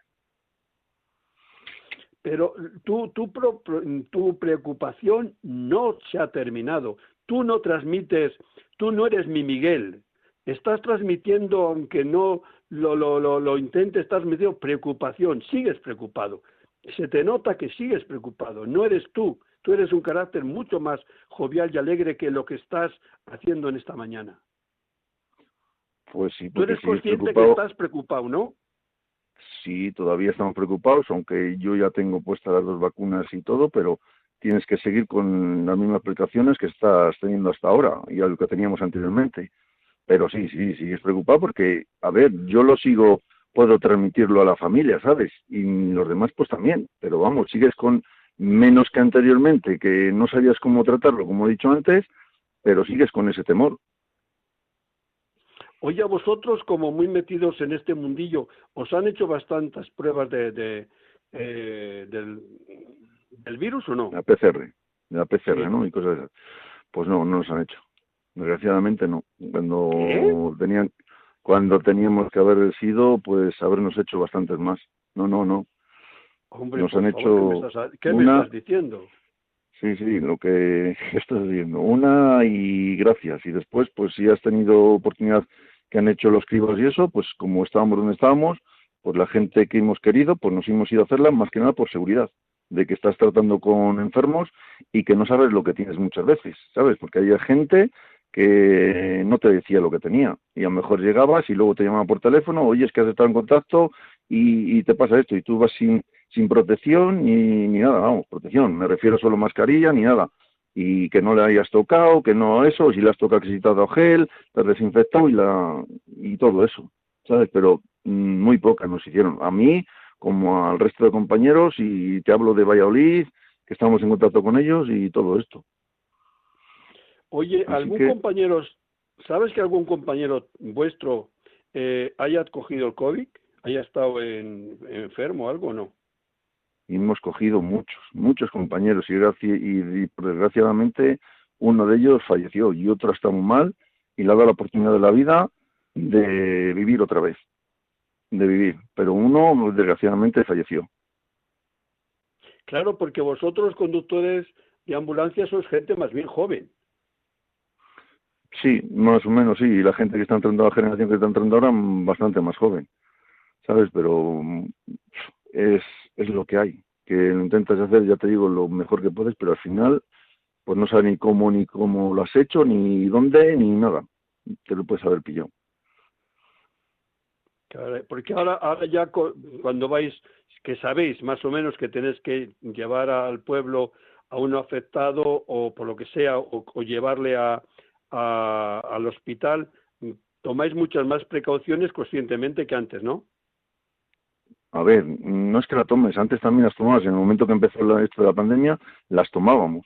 Pero tu, tu, pro, tu preocupación no se ha terminado. Tú no transmites, tú no eres mi Miguel. Estás transmitiendo, aunque no lo, lo, lo, lo intentes, estás transmitiendo preocupación. Sigues preocupado. Se te nota que sigues preocupado. No eres tú. Tú eres un carácter mucho más jovial y alegre que lo que estás haciendo en esta mañana. Pues sí, tú eres consciente que estás preocupado, ¿no? Sí, todavía estamos preocupados, aunque yo ya tengo puestas las dos vacunas y todo, pero tienes que seguir con las mismas precauciones que estás teniendo hasta ahora y algo que teníamos anteriormente. Pero sí, sí, sí, es preocupado porque, a ver, yo lo sigo, puedo transmitirlo a la familia, ¿sabes? Y los demás pues también, pero vamos, sigues con menos que anteriormente, que no sabías cómo tratarlo, como he dicho antes, pero sigues con ese temor. Oye, a vosotros, como muy metidos en este mundillo, ¿os han hecho bastantes pruebas de, de, de eh, del, del virus o no? La P C R, la P C R, sí. ¿No? Y cosas de esas. Pues no, no nos han hecho. Desgraciadamente no. Cuando ¿Qué? tenían, cuando teníamos que haber sido, pues habernos hecho bastantes más. No, no, no. Hombre, nos por han favor, hecho. ¿Qué, me estás, qué una... me estás diciendo? Sí, sí, lo que estás diciendo. Una y gracias. Y después, pues si has tenido oportunidad que han hecho los cribos y eso, pues como estábamos donde estábamos, pues la gente que hemos querido, pues nos hemos ido a hacerla más que nada por seguridad, de que estás tratando con enfermos y que no sabes lo que tienes muchas veces, ¿sabes? Porque había gente que no te decía lo que tenía y a lo mejor llegabas y luego te llamaban por teléfono, oye, es que has estado en contacto y, y te pasa esto y tú vas sin... sin protección ni, ni nada, vamos, protección, me refiero solo a mascarilla ni nada, y que no le hayas tocado, que no eso, si le has tocado que si te has dado gel, te has desinfectado y, la, y todo eso, ¿sabes? Pero mmm, muy pocas nos hicieron, a mí como al resto de compañeros, y te hablo de Valladolid, que estamos en contacto con ellos y todo esto. Oye, Así algún que... compañero, ¿sabes que algún compañero vuestro eh, haya cogido el COVID, haya estado en, enfermo o algo o no? Y hemos cogido muchos, muchos compañeros y, y, y desgraciadamente uno de ellos falleció y otro está muy mal y le ha dado la oportunidad de la vida de vivir otra vez, de vivir. Pero uno desgraciadamente falleció. Claro, porque vosotros conductores de ambulancias sois gente más bien joven. Sí, más o menos sí. Y la gente que está entrando, la generación que está entrando ahora, bastante más joven, ¿sabes? Pero... Es, es lo que hay, que lo intentas hacer, ya te digo, lo mejor que puedes, pero al final pues no sabes ni cómo ni cómo lo has hecho, ni dónde, ni nada. Te lo puedes haber pillado. Porque ahora, ahora ya cuando vais, que sabéis más o menos que tenéis que llevar al pueblo a un afectado o por lo que sea, o, o llevarle a, a, al hospital, tomáis muchas más precauciones conscientemente que antes, ¿no? A ver, no es que la tomes, antes también las tomabas, en el momento que empezó la, esto de la pandemia, las tomábamos,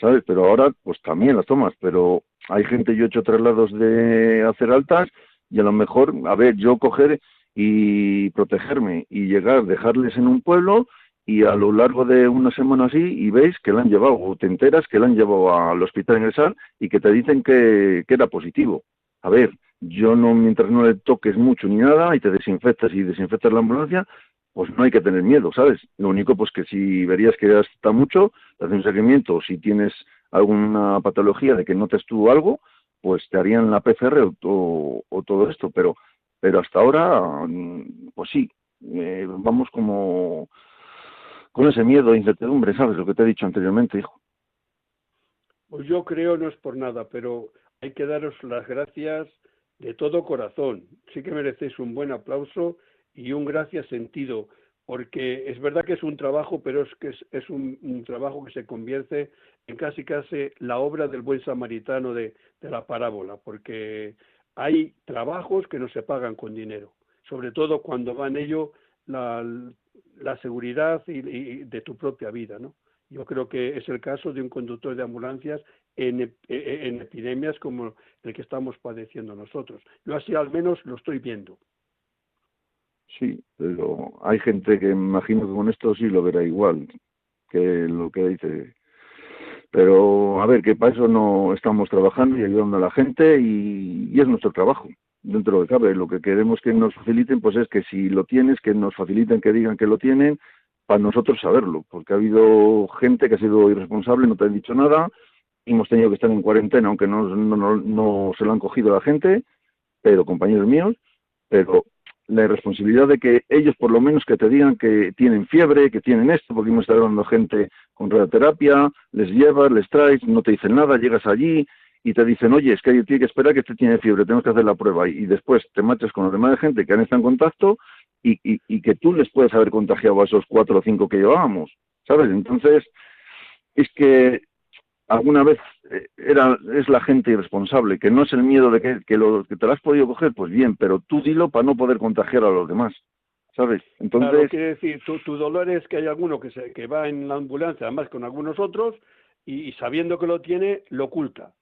¿sabes? Pero ahora, pues también las tomas, pero hay gente, yo he hecho traslados de hacer altas, y a lo mejor, a ver, yo coger y protegerme, y llegar, dejarles en un pueblo, y a lo largo de una semana así, y veis que la han llevado, o te enteras que la han llevado al hospital en el S A R, y que te dicen que, que era positivo. A ver, yo no, mientras no le toques mucho ni nada, y te desinfectas y desinfectas la ambulancia, pues no hay que tener miedo, ¿sabes? Lo único, pues que si verías que está mucho, te hacen un seguimiento, si tienes alguna patología de que notes tú algo, pues te harían la P C R o, o, o todo esto, pero pero hasta ahora, pues sí, eh, vamos como con ese miedo e incertidumbre, ¿sabes? Lo que te he dicho anteriormente, hijo. Pues yo creo, no es por nada, pero hay que daros las gracias de todo corazón. Sí que merecéis un buen aplauso y un gracias sentido, porque es verdad que es un trabajo, pero es que es, es un, un trabajo que se convierte en casi casi la obra del buen samaritano de, de la parábola, porque hay trabajos que no se pagan con dinero, sobre todo cuando va en ello la, la seguridad y, y de tu propia vida, ¿no? Yo creo que es el caso de un conductor de ambulancias en, en epidemias como el que estamos padeciendo nosotros. Yo así al menos lo estoy viendo. Sí, pero hay gente que me imagino que con esto sí lo verá igual que lo que dice. Pero, a ver, que para eso no estamos trabajando y ayudando a la gente y, y es nuestro trabajo. Dentro de lo que cabe, lo que queremos que nos faciliten, pues es que si lo tienes, que nos faciliten, que digan que lo tienen, para nosotros saberlo. Porque ha habido gente que ha sido irresponsable, no te han dicho nada, y hemos tenido que estar en cuarentena, aunque no, no, no, no se lo han cogido a la gente, pero compañeros míos, pero la irresponsabilidad de que ellos por lo menos que te digan que tienen fiebre, que tienen esto, porque hemos estado hablando gente con radioterapia, les llevas, les traes, no te dicen nada, llegas allí y te dicen, oye, es que tiene que esperar que este tiene fiebre, tenemos que hacer la prueba, y después te marchas con los demás de gente que han estado en contacto y, y, y que tú les puedes haber contagiado a esos cuatro o cinco que llevábamos, ¿sabes? Entonces, es que alguna vez era es la gente irresponsable, que no es el miedo de que, que, lo, que te lo has podido coger, pues bien, pero tú dilo para no poder contagiar a los demás, ¿sabes? Entonces, claro, quiere decir, tu, tu dolor es que hay alguno que, se, que va en la ambulancia, además con algunos otros, y, y sabiendo que lo tiene, lo oculta,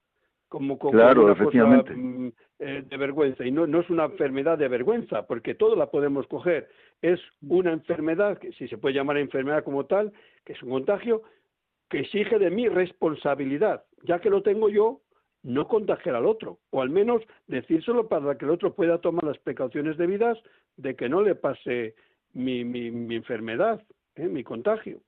como, como claro, una efectivamente. Cosa mm, eh, de vergüenza, y no, no es una enfermedad de vergüenza, porque todos la podemos coger, es una enfermedad, que si se puede llamar enfermedad como tal, que es un contagio, que exige de mi responsabilidad, ya que lo tengo yo, no contagiar al otro, o al menos decírselo para que el otro pueda tomar las precauciones debidas de que no le pase mi, mi, mi enfermedad, ¿eh? Mi contagio.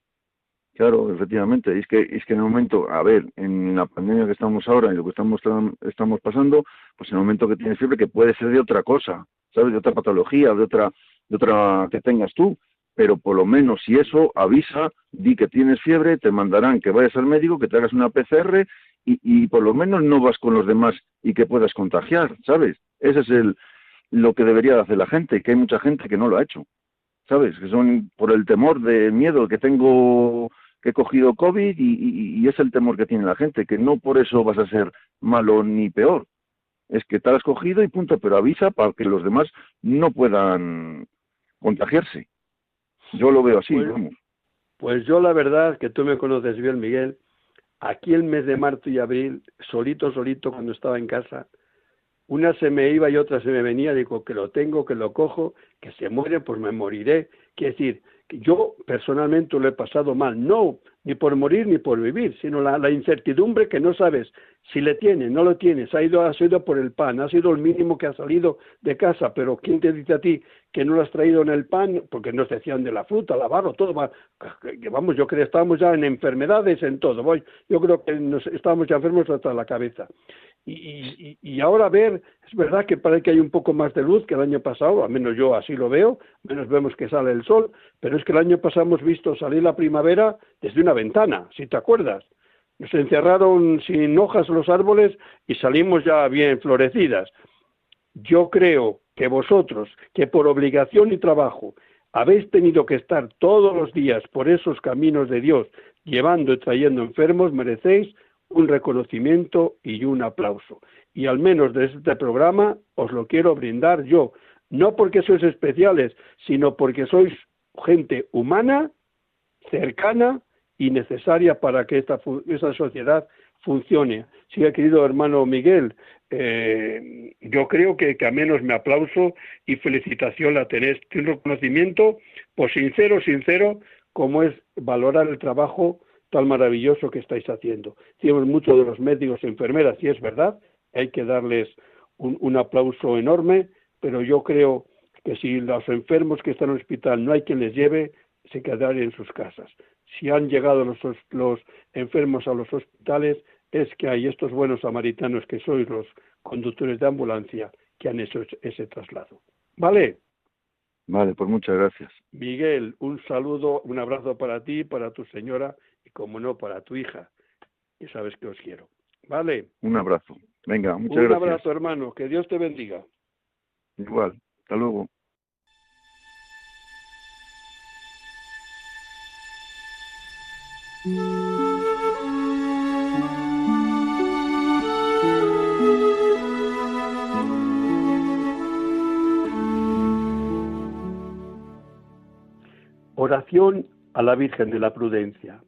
Claro, efectivamente, es que es que en el momento, a ver, en la pandemia que estamos ahora y lo que estamos estamos pasando, pues en el momento que tienes fiebre, que puede ser de otra cosa, ¿sabes? De otra patología, de otra de otra que tengas tú. Pero por lo menos si eso, avisa, di que tienes fiebre, te mandarán que vayas al médico, que te hagas una P C R y, y por lo menos no vas con los demás y que puedas contagiar, ¿sabes? Ese es el lo que debería hacer la gente, que hay mucha gente que no lo ha hecho, ¿sabes? Que son por el temor de miedo que tengo, que he cogido COVID y, y, y es el temor que tiene la gente, que no por eso vas a ser malo ni peor. Es que te lo has cogido y punto, pero avisa para que los demás no puedan contagiarse. Yo lo veo así, pues, vamos. Pues yo la verdad, que tú me conoces bien, Miguel, aquí el mes de marzo y abril, solito, solito, cuando estaba en casa, una se me iba y otra se me venía, digo, que lo tengo, que lo cojo, que se muere, pues me moriré. Quiere decir, que yo personalmente lo he pasado mal, no, ni por morir ni por vivir, sino la, la incertidumbre que no sabes si le tienes, no lo tienes, ha ido, has ido por el pan, ha sido el mínimo que ha salido de casa, pero ¿quién te dice a ti que no lo has traído en el pan? Porque nos decían de la fruta, la barro, todo, va, vamos, yo creo que estábamos ya en enfermedades, en todo, voy, yo creo que nos estábamos ya enfermos hasta la cabeza. Y, y, y ahora a ver, es verdad que parece que hay un poco más de luz que el año pasado, al menos yo así lo veo, menos vemos que sale el sol, pero es que el año pasado hemos visto salir la primavera desde una ventana, si te acuerdas. Nos encerraron sin hojas los árboles y salimos ya bien florecidas. Yo creo que vosotros, que por obligación y trabajo habéis tenido que estar todos los días por esos caminos de Dios, llevando y trayendo enfermos, merecéis un reconocimiento y un aplauso. Y al menos de este programa os lo quiero brindar yo, no porque sois especiales, sino porque sois gente humana, cercana y necesaria para que esta, esta sociedad funcione. Sí, querido hermano Miguel, eh, yo creo que, que a menos me aplauso y felicitación la tenéis. Un reconocimiento, pues sincero, sincero, como es valorar el trabajo tan maravilloso que estáis haciendo. Decimos mucho de los médicos y enfermeras, y es verdad, hay que darles un, un aplauso enorme, pero yo creo que si los enfermos que están en el hospital no hay quien les lleve, se quedarán en sus casas. Si han llegado los, los enfermos a los hospitales, es que hay estos buenos samaritanos que sois los conductores de ambulancia que han hecho ese traslado. ¿Vale? Vale, pues muchas gracias. Miguel, un saludo, un abrazo para ti, para tu señora y, como no, para tu hija. Y sabes que os quiero. ¿Vale? Un abrazo. Venga, muchas gracias. Un abrazo, hermano. Que Dios te bendiga. Igual. Hasta luego. Oración a la Virgen de la Prudencia.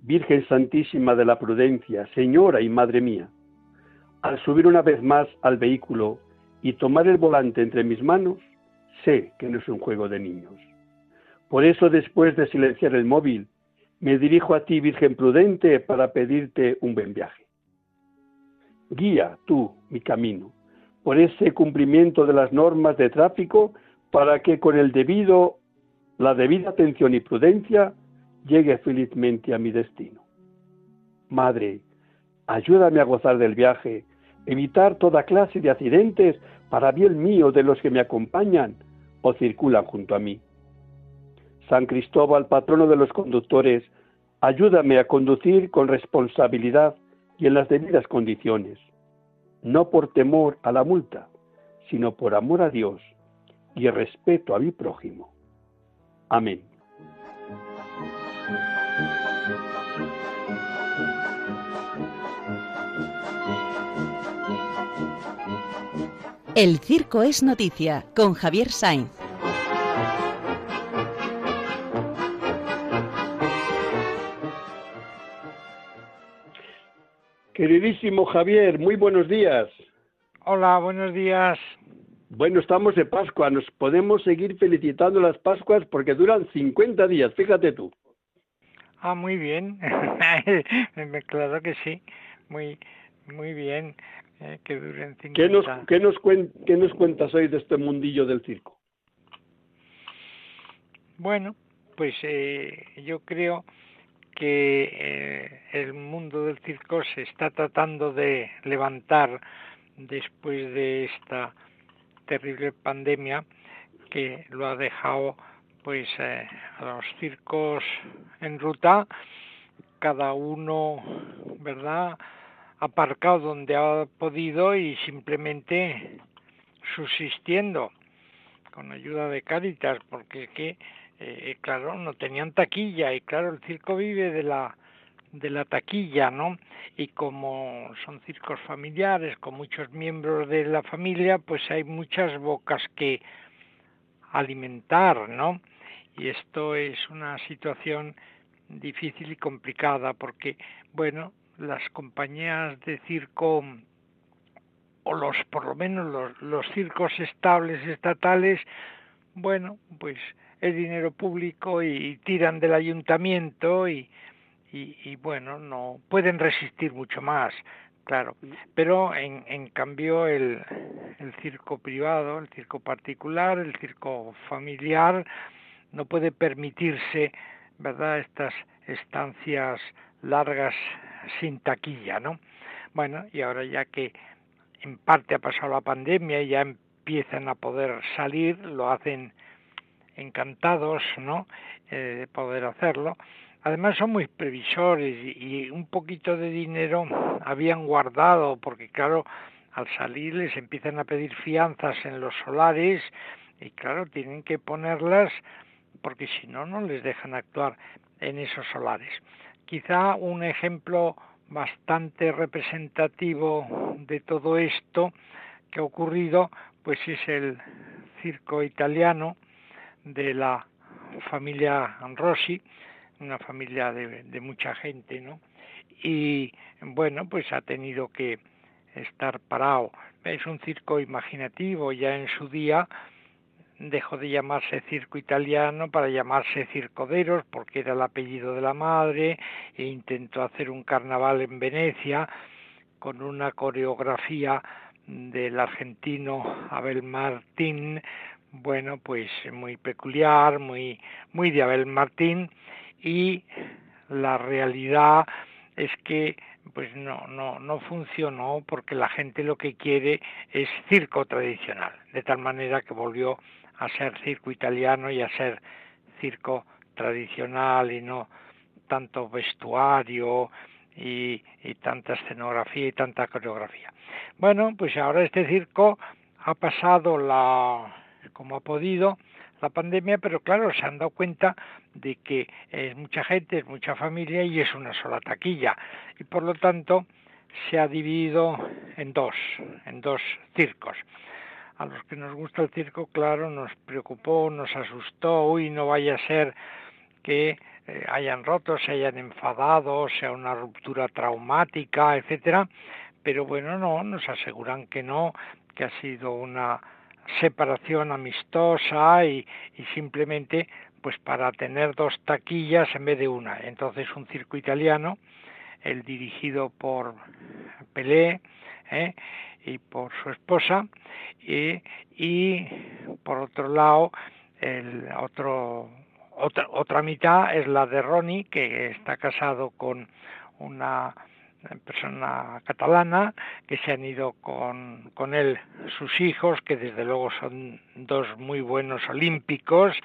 Virgen Santísima de la Prudencia, Señora y Madre mía, al subir una vez más al vehículo y tomar el volante entre mis manos, sé que no es un juego de niños. Por eso, después de silenciar el móvil, me dirijo a ti, Virgen Prudente, para pedirte un buen viaje. Guía tú mi camino por ese cumplimiento de las normas de tráfico para que con el debido, la debida atención y prudencia llegue felizmente a mi destino. Madre, ayúdame a gozar del viaje, evitar toda clase de accidentes para bien mío de los que me acompañan o circulan junto a mí. San Cristóbal, patrono de los conductores, ayúdame a conducir con responsabilidad y en las debidas condiciones, no por temor a la multa, sino por amor a Dios y el respeto a mi prójimo. Amén. El circo es noticia con Javier Sainz. Queridísimo Javier, muy buenos días. Hola, buenos días. Bueno, estamos de Pascua, nos podemos seguir felicitando las Pascuas porque duran cincuenta días, fíjate tú. Ah, muy bien, claro que sí, muy muy bien eh, que duren cincuenta. ¿Qué nos, qué, nos cuen, ¿Qué nos cuentas hoy de este mundillo del circo? Bueno, pues eh, yo creo que eh, el mundo del circo se está tratando de levantar después de esta terrible pandemia que lo ha dejado pues eh, a los circos en ruta, cada uno, ¿verdad?, aparcado donde ha podido y simplemente subsistiendo con ayuda de Cáritas, porque que Eh, claro, no tenían taquilla y claro, el circo vive de la de la taquilla, ¿no? Y como son circos familiares con muchos miembros de la familia, pues hay muchas bocas que alimentar, ¿no? Y esto es una situación difícil y complicada porque, bueno, las compañías de circo o los, por lo menos los, los circos estables estatales, bueno, pues es dinero público y tiran del ayuntamiento y, y, y bueno, no pueden resistir mucho más, claro. Pero en, en cambio el, el circo privado, el circo particular, el circo familiar no puede permitirse, ¿verdad?, estas estancias largas sin taquilla, ¿no? Bueno, y ahora ya que en parte ha pasado la pandemia y ya empiezan a poder salir, lo hacen encantados, ¿no?, eh, de poder hacerlo. Además son muy previsores y, y un poquito de dinero habían guardado, porque claro, al salir les empiezan a pedir fianzas en los solares y claro, tienen que ponerlas porque si no, no les dejan actuar en esos solares. Quizá un ejemplo bastante representativo de todo esto que ha ocurrido, pues es el circo italiano de la familia Rossi, una familia de, de mucha gente, ¿no? Y bueno, pues ha tenido que estar parado. Es un circo imaginativo, ya en su día dejó de llamarse circo italiano para llamarse Circo de Eros, porque era el apellido de la madre, e intentó hacer un carnaval en Venecia con una coreografía del argentino Abel Martín, bueno, pues muy peculiar, muy, muy de Abel Martín, y la realidad es que pues no, no, no funcionó porque la gente lo que quiere es circo tradicional, de tal manera que volvió a ser circo italiano y a ser circo tradicional y no tanto vestuario y, y tanta escenografía y tanta coreografía. Bueno, pues ahora este circo ha pasado la, como ha podido, la pandemia, pero claro, se han dado cuenta de que es mucha gente, es mucha familia y es una sola taquilla. Y por lo tanto, se ha dividido en dos, en dos circos. A los que nos gusta el circo, claro, nos preocupó, nos asustó, uy, no vaya a ser que eh, hayan roto, se hayan enfadado, sea una ruptura traumática, etcétera. Pero bueno, no, nos aseguran que no, que ha sido una separación amistosa y, y simplemente pues para tener dos taquillas en vez de una. Entonces un circo italiano, el dirigido por Pelé ¿eh? y por su esposa, y, y por otro lado el otro otra, otra mitad es la de Ronnie, que está casado con una persona catalana, que se han ido con, con él sus hijos, que desde luego son dos muy buenos olímpicos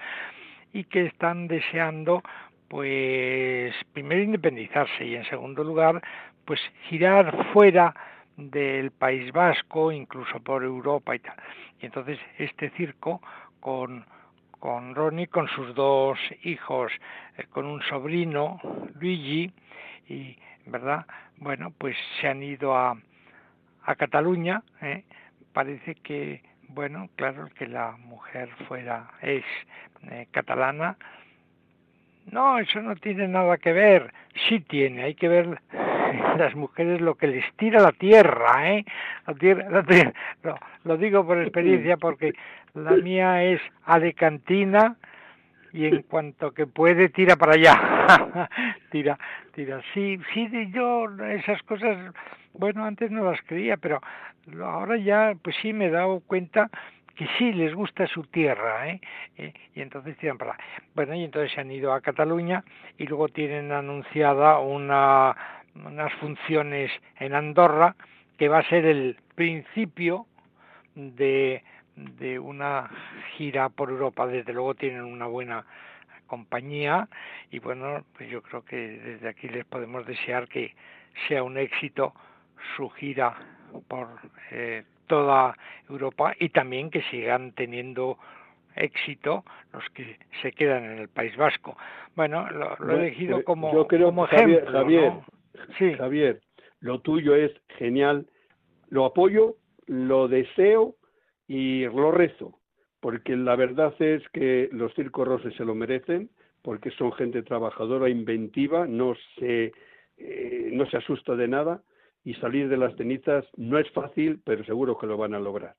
y que están deseando pues primero independizarse y en segundo lugar pues girar fuera del País Vasco, incluso por Europa y tal. Y entonces este circo con con Ronnie, con sus dos hijos, eh, con un sobrino, Luigi, y ¿verdad? Bueno, pues se han ido a, a Cataluña, ¿eh? Parece que, bueno, claro, que la mujer fuera es eh, catalana. No, eso no tiene nada que ver. Sí tiene, hay que ver las mujeres lo que les tira la tierra, ¿eh? La tierra, la tierra. No, lo digo por experiencia porque la mía es alicantina y en cuanto que puede tira para allá. tira, tira. Sí, sí, yo esas cosas, bueno, antes no las creía, pero ahora ya pues sí me he dado cuenta que sí les gusta su tierra, ¿eh? ¿Eh? Y entonces tiran para allá. Bueno, y entonces se han ido a Cataluña y luego tienen anunciada una, unas funciones en Andorra, que va a ser el principio de, de una gira por Europa. Desde luego tienen una buena compañía y bueno, pues yo creo que desde aquí les podemos desear que sea un éxito su gira por eh, toda Europa y también que sigan teniendo éxito los que se quedan en el País Vasco. Bueno, lo, lo he elegido como, yo creo, como ejemplo. Javier, ¿no? Javier, sí. Javier, lo tuyo es genial. Lo apoyo, lo deseo y lo rezo, porque la verdad es que los circos Rossi se lo merecen, porque son gente trabajadora, inventiva, no se, eh, no se asusta de nada, y salir de las cenizas no es fácil, pero seguro que lo van a lograr.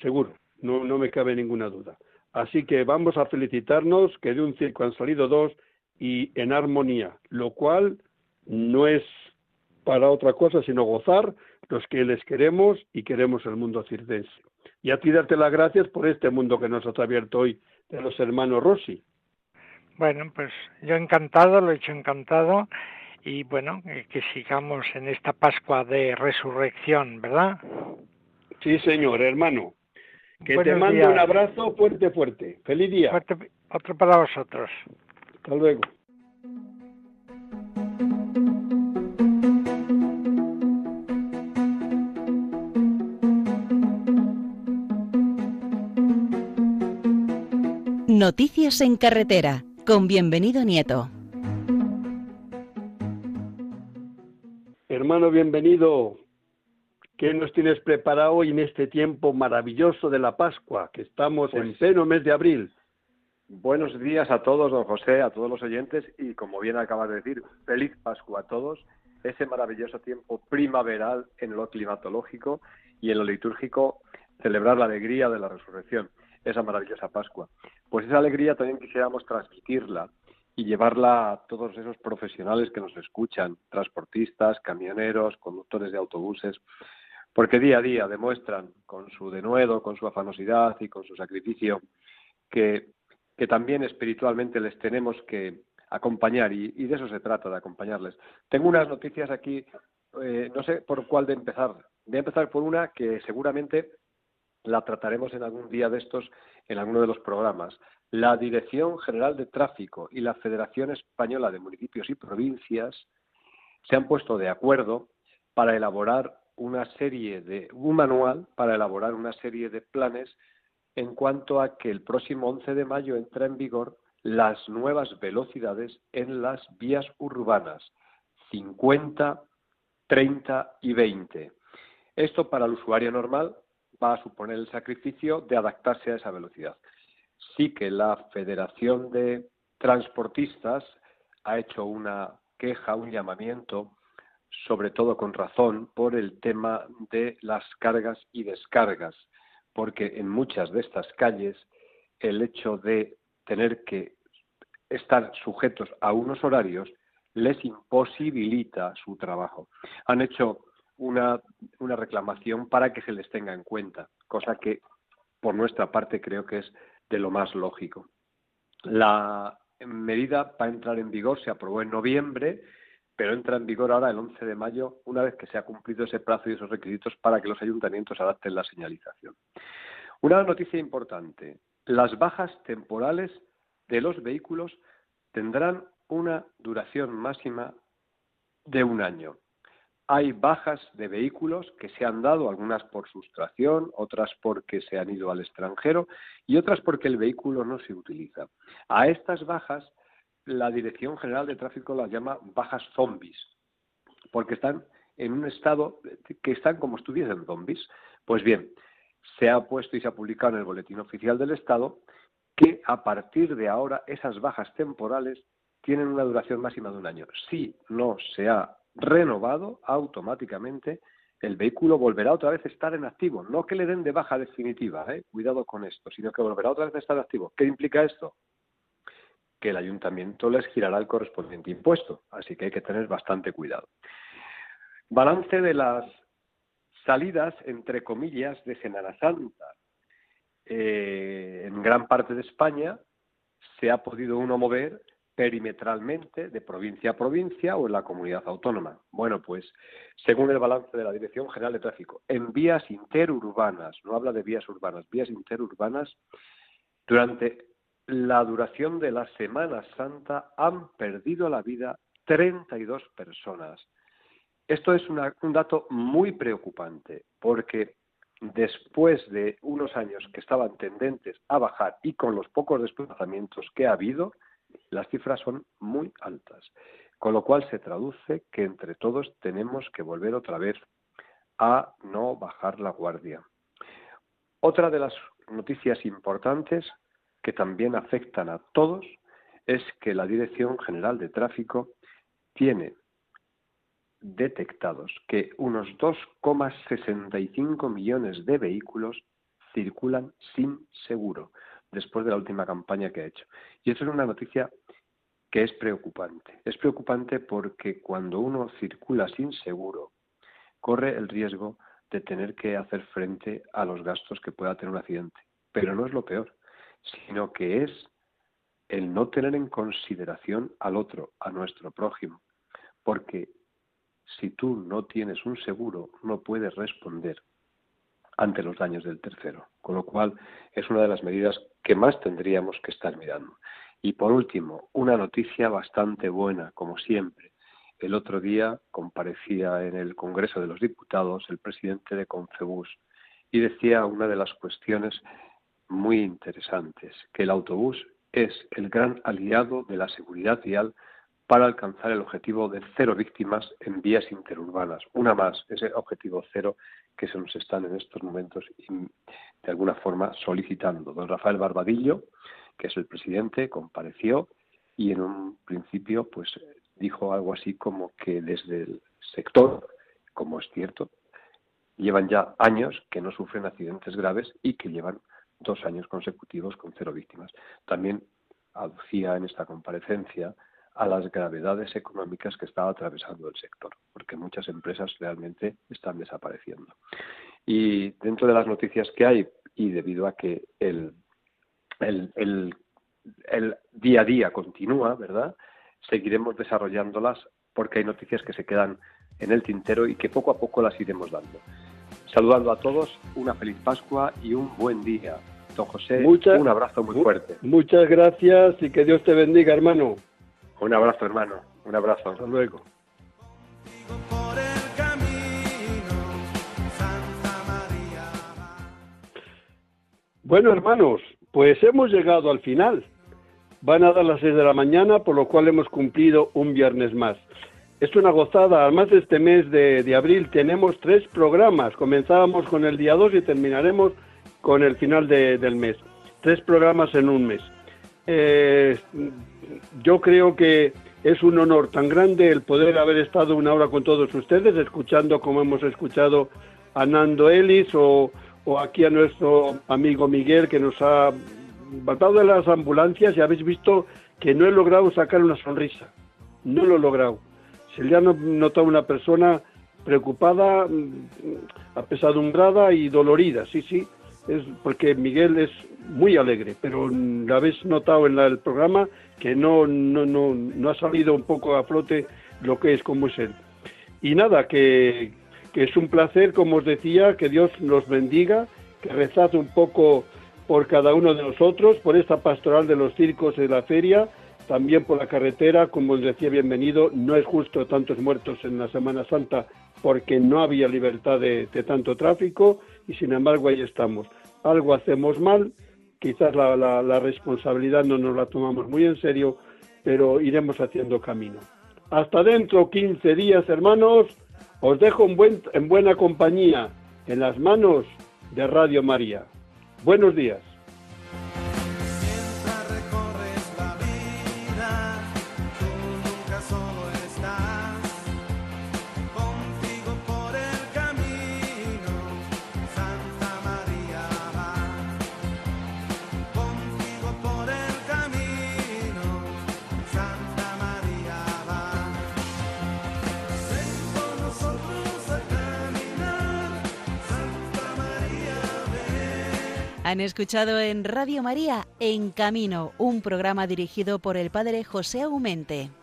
Seguro, no, no me cabe ninguna duda. Así que vamos a felicitarnos, que de un circo han salido dos, y en armonía, lo cual no es para otra cosa, sino gozar los que les queremos y queremos el mundo circense. Y a ti darte las gracias por este mundo que nos has abierto hoy de los hermanos Rossi. Bueno, pues yo encantado, lo he hecho encantado. Y bueno, que sigamos en esta Pascua de Resurrección, ¿verdad? Sí, señor, hermano. Que Buenos te mando días. Un abrazo fuerte, fuerte. Feliz día. Fuerte, otro para vosotros. Hasta luego. Noticias en carretera, con Bienvenido Nieto. Hermano Bienvenido, ¿qué nos tienes preparado hoy en este tiempo maravilloso de la Pascua, que estamos pues, en pleno mes de abril? Buenos días a todos, don José, a todos los oyentes, y como bien acabas de decir, feliz Pascua a todos. Ese maravilloso tiempo primaveral en lo climatológico y en lo litúrgico, celebrar la alegría de la resurrección, esa maravillosa Pascua. Pues esa alegría también quisiéramos transmitirla y llevarla a todos esos profesionales que nos escuchan, transportistas, camioneros, conductores de autobuses, porque día a día demuestran con su denuedo, con su afanosidad y con su sacrificio que, que también espiritualmente les tenemos que acompañar y, y de eso se trata, de acompañarles. Tengo unas noticias aquí, eh, no sé por cuál de empezar. Voy a empezar por una que seguramente la trataremos en algún día de estos, en alguno de los programas. La Dirección General de Tráfico y la Federación Española de Municipios y Provincias se han puesto de acuerdo para elaborar una serie de, un manual para elaborar una serie de planes en cuanto a que el próximo once de mayo entra en vigor las nuevas velocidades en las vías urbanas, cincuenta, treinta y veinte. Esto para el usuario normal va a suponer el sacrificio de adaptarse a esa velocidad. Sí que la Federación de Transportistas ha hecho una queja, un llamamiento, sobre todo con razón, por el tema de las cargas y descargas, porque en muchas de estas calles el hecho de tener que estar sujetos a unos horarios les imposibilita su trabajo. Han hecho una, una reclamación para que se les tenga en cuenta, cosa que por nuestra parte creo que es de lo más lógico. La medida para entrar en vigor se aprobó en noviembre, pero entra en vigor ahora el once de mayo, una vez que se ha cumplido ese plazo y esos requisitos para que los ayuntamientos adapten la señalización. Una noticia importante: las bajas temporales de los vehículos tendrán una duración máxima de un año. Hay bajas de vehículos que se han dado, algunas por sustracción, otras porque se han ido al extranjero y otras porque el vehículo no se utiliza. A estas bajas la Dirección General de Tráfico las llama bajas zombies, porque están en un estado que están como estuviesen zombies. Pues bien, se ha puesto y se ha publicado en el Boletín Oficial del Estado que a partir de ahora esas bajas temporales tienen una duración máxima de un año. Si no se ha renovado, automáticamente el vehículo volverá otra vez a estar en activo. No que le den de baja definitiva, ¿eh? Cuidado con esto, sino que volverá otra vez a estar activo. ¿Qué implica esto? Que el ayuntamiento les girará el correspondiente impuesto, así que hay que tener bastante cuidado. Balance de las salidas, entre comillas, de Semana Santa. Eh, en gran parte de España se ha podido uno mover perimetralmente de provincia a provincia o en la comunidad autónoma. Bueno, pues, según el balance de la Dirección General de Tráfico, en vías interurbanas, no habla de vías urbanas, vías interurbanas, durante la duración de la Semana Santa han perdido la vida treinta y dos personas. Esto es una, un dato muy preocupante, porque después de unos años que estaban tendentes a bajar y con los pocos desplazamientos que ha habido, las cifras son muy altas, con lo cual se traduce que entre todos tenemos que volver otra vez a no bajar la guardia. Otra de las noticias importantes que también afectan a todos es que la Dirección General de Tráfico tiene detectados que unos dos coma sesenta y cinco millones de vehículos circulan sin seguro después de la última campaña que ha hecho. Y eso es una noticia que es preocupante. Es preocupante porque cuando uno circula sin seguro corre el riesgo de tener que hacer frente a los gastos que pueda tener un accidente. Pero no es lo peor, sino que es el no tener en consideración al otro, a nuestro prójimo. Porque si tú no tienes un seguro, no puedes responder ante los daños del tercero. Con lo cual, es una de las medidas que más tendríamos que estar mirando. Y por último, una noticia bastante buena, como siempre. El otro día comparecía en el Congreso de los Diputados el presidente de Confebus y decía una de las cuestiones muy interesantes, que el autobús es el gran aliado de la seguridad vial para alcanzar el objetivo de cero víctimas en vías interurbanas. Una más, ese objetivo cero que se nos están en estos momentos de alguna forma solicitando. Don Rafael Barbadillo, que es el presidente, compareció y en un principio pues dijo algo así como que desde el sector, como es cierto, llevan ya años que no sufren accidentes graves y que llevan dos años consecutivos con cero víctimas. También aducía en esta comparecencia a las gravedades económicas que estaba atravesando el sector, porque muchas empresas realmente están desapareciendo. Y dentro de las noticias que hay, y debido a que el, el, el, el día a día continúa, ¿verdad?, seguiremos desarrollándolas porque hay noticias que se quedan en el tintero y que poco a poco las iremos dando. Saludando a todos, una feliz Pascua y un buen día. Don José, muchas, un abrazo muy fuerte. Muchas gracias y que Dios te bendiga, hermano. Un abrazo, hermano. Un abrazo. Hasta luego. Bueno, hermanos, pues hemos llegado al final. Van a dar las seis de la mañana, por lo cual hemos cumplido un viernes más. Es una gozada. Además, de este mes de, de abril tenemos tres programas. Comenzábamos con el día dos y terminaremos con el final de, del mes. Tres programas en un mes. Eh, yo creo que es un honor tan grande el poder haber estado una hora con todos ustedes, escuchando como hemos escuchado a Nando Élez o, o aquí a nuestro amigo Miguel, que nos ha matado de las ambulancias, y habéis visto que no he logrado sacar una sonrisa. No lo he logrado. Se le ha notado una persona preocupada, apesadumbrada y dolorida, sí, sí. Es porque Miguel es muy alegre, pero lo habéis notado en la, el programa que no, no, no, no ha salido un poco a flote lo que es como es él. Y nada, que, que es un placer, como os decía, que Dios los bendiga, que rezad un poco por cada uno de nosotros, por esta pastoral de los circos y de la feria, también por la carretera, como os decía Bienvenido, no es justo tantos muertos en la Semana Santa porque no había libertad de, de tanto tráfico, y sin embargo ahí estamos. Algo hacemos mal, quizás la, la, la responsabilidad no nos la tomamos muy en serio, pero iremos haciendo camino. Hasta dentro quince días, hermanos, os dejo en, buen, en buena compañía, en las manos de Radio María. Buenos días. Han escuchado en Radio María En Camino, un programa dirigido por el padre José Aumente.